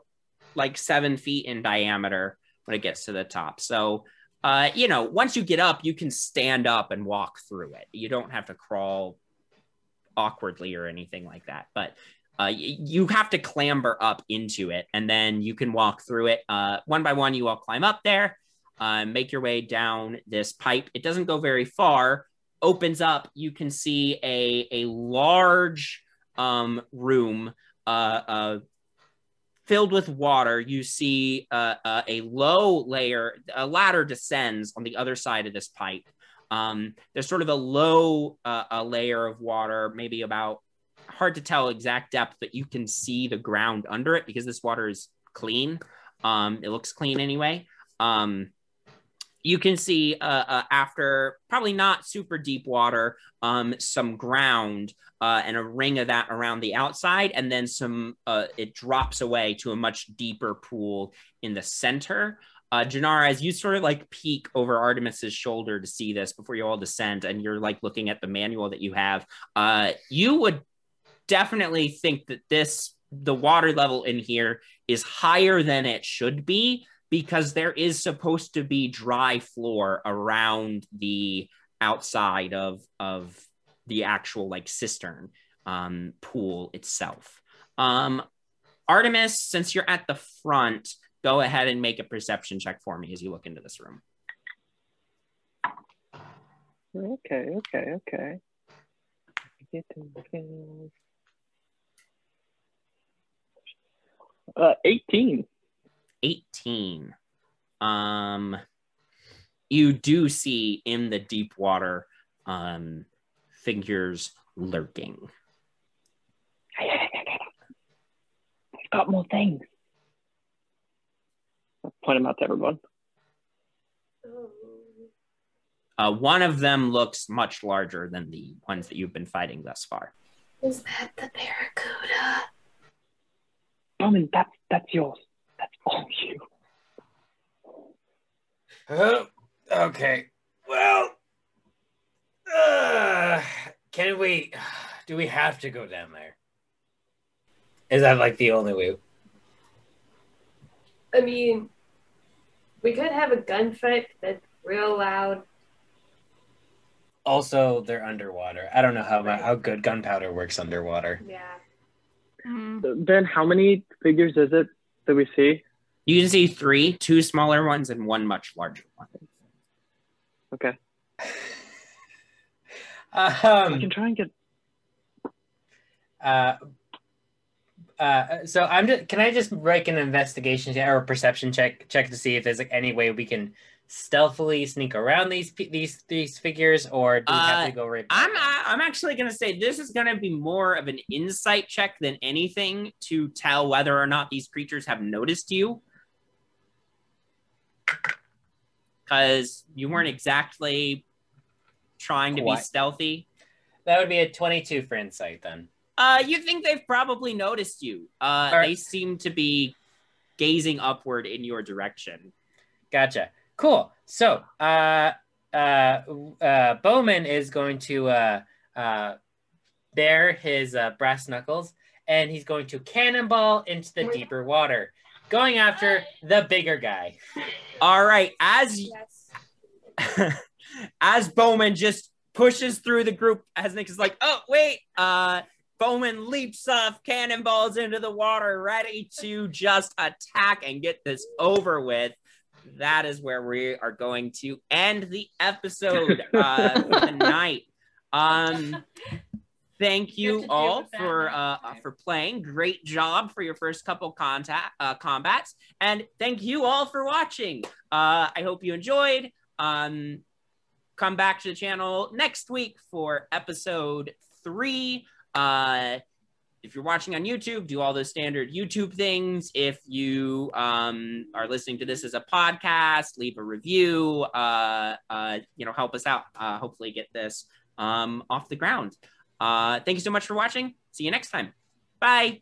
like seven feet in diameter when it gets to the top. So, uh, you know, once you get up, you can stand up and walk through it. You don't have to crawl awkwardly or anything like that, but uh, you have to clamber up into it, and then you can walk through it. Uh, one by one, you all climb up there, uh, make your way down this pipe. It doesn't go very far, opens up. You can see a, a large um, room, uh, uh, filled with water. You see uh, uh, a low layer, a ladder descends on the other side of this pipe. Um, there's sort of a low uh, a layer of water, maybe about, hard to tell exact depth, but you can see the ground under it because this water is clean. Um, it looks clean anyway. Um, you can see uh, uh, after probably not super deep water, um, some ground uh, and a ring of that around the outside, and then some. Uh, it drops away to a much deeper pool in the center. Uh, Janara, as you sort of like peek over Artemis's shoulder to see this before you all descend, and you're like looking at the manual that you have, uh, you would definitely think that this, the water level in here is higher than it should be, because there is supposed to be dry floor around the outside of, of the actual like cistern um, pool itself. Um, Artemis, since you're at the front, go ahead and make a perception check for me as you look into this room. Okay, okay, okay. Uh, eighteen. eighteen. Um, you do see in the deep water um, figures lurking. I've got more things. I'll point them out to everyone. Uh, one of them looks much larger than the ones that you've been fighting thus far. Is that the Barracuda? I mean, that's, that's yours. That's all you. Oh, okay. Well, uh, can we, do we have to go down there? Is that like the only way? I mean, we could have a gunfight that's real loud. Also, they're underwater. I don't know how right. how good gunpowder works underwater. Yeah. Mm. Ben, how many figures is it that we see? You can see three, two smaller ones and one much larger one. Okay. um, we can try and get. Uh, uh, so I'm just. Can I just make an investigation check or a perception check check to see if there's like any way we can stealthily sneak around these these these figures, or do we have uh, to go right back? I'm I'm actually going to say this is going to be more of an insight check than anything to tell whether or not these creatures have noticed you, because you weren't exactly trying to what? be stealthy. That would be a twenty-two for insight then. Uh, you think they've probably noticed you. Uh, right. They seem to be gazing upward in your direction. Gotcha. Cool. So, uh, uh, uh, Bowman is going to uh, uh, bare his uh, brass knuckles, and he's going to cannonball into the deeper water, going after the bigger guy. All right. As yes. as Bowman just pushes through the group, as Nick is like, oh, wait. Uh, Bowman leaps off, cannonballs into the water, ready to just attack and get this over with. That is where we are going to end the episode uh, tonight. Um, thank you all for uh, for playing. Great job for your first couple contact uh, combats, and thank you all for watching. Uh, I hope you enjoyed. Um, come back to the channel next week for episode three. Uh, If you're watching on YouTube, do all those standard YouTube things. If you um, are listening to this as a podcast, leave a review, uh, uh, you know, help us out, uh, hopefully get this um, off the ground. Uh, thank you so much for watching. See you next time. Bye.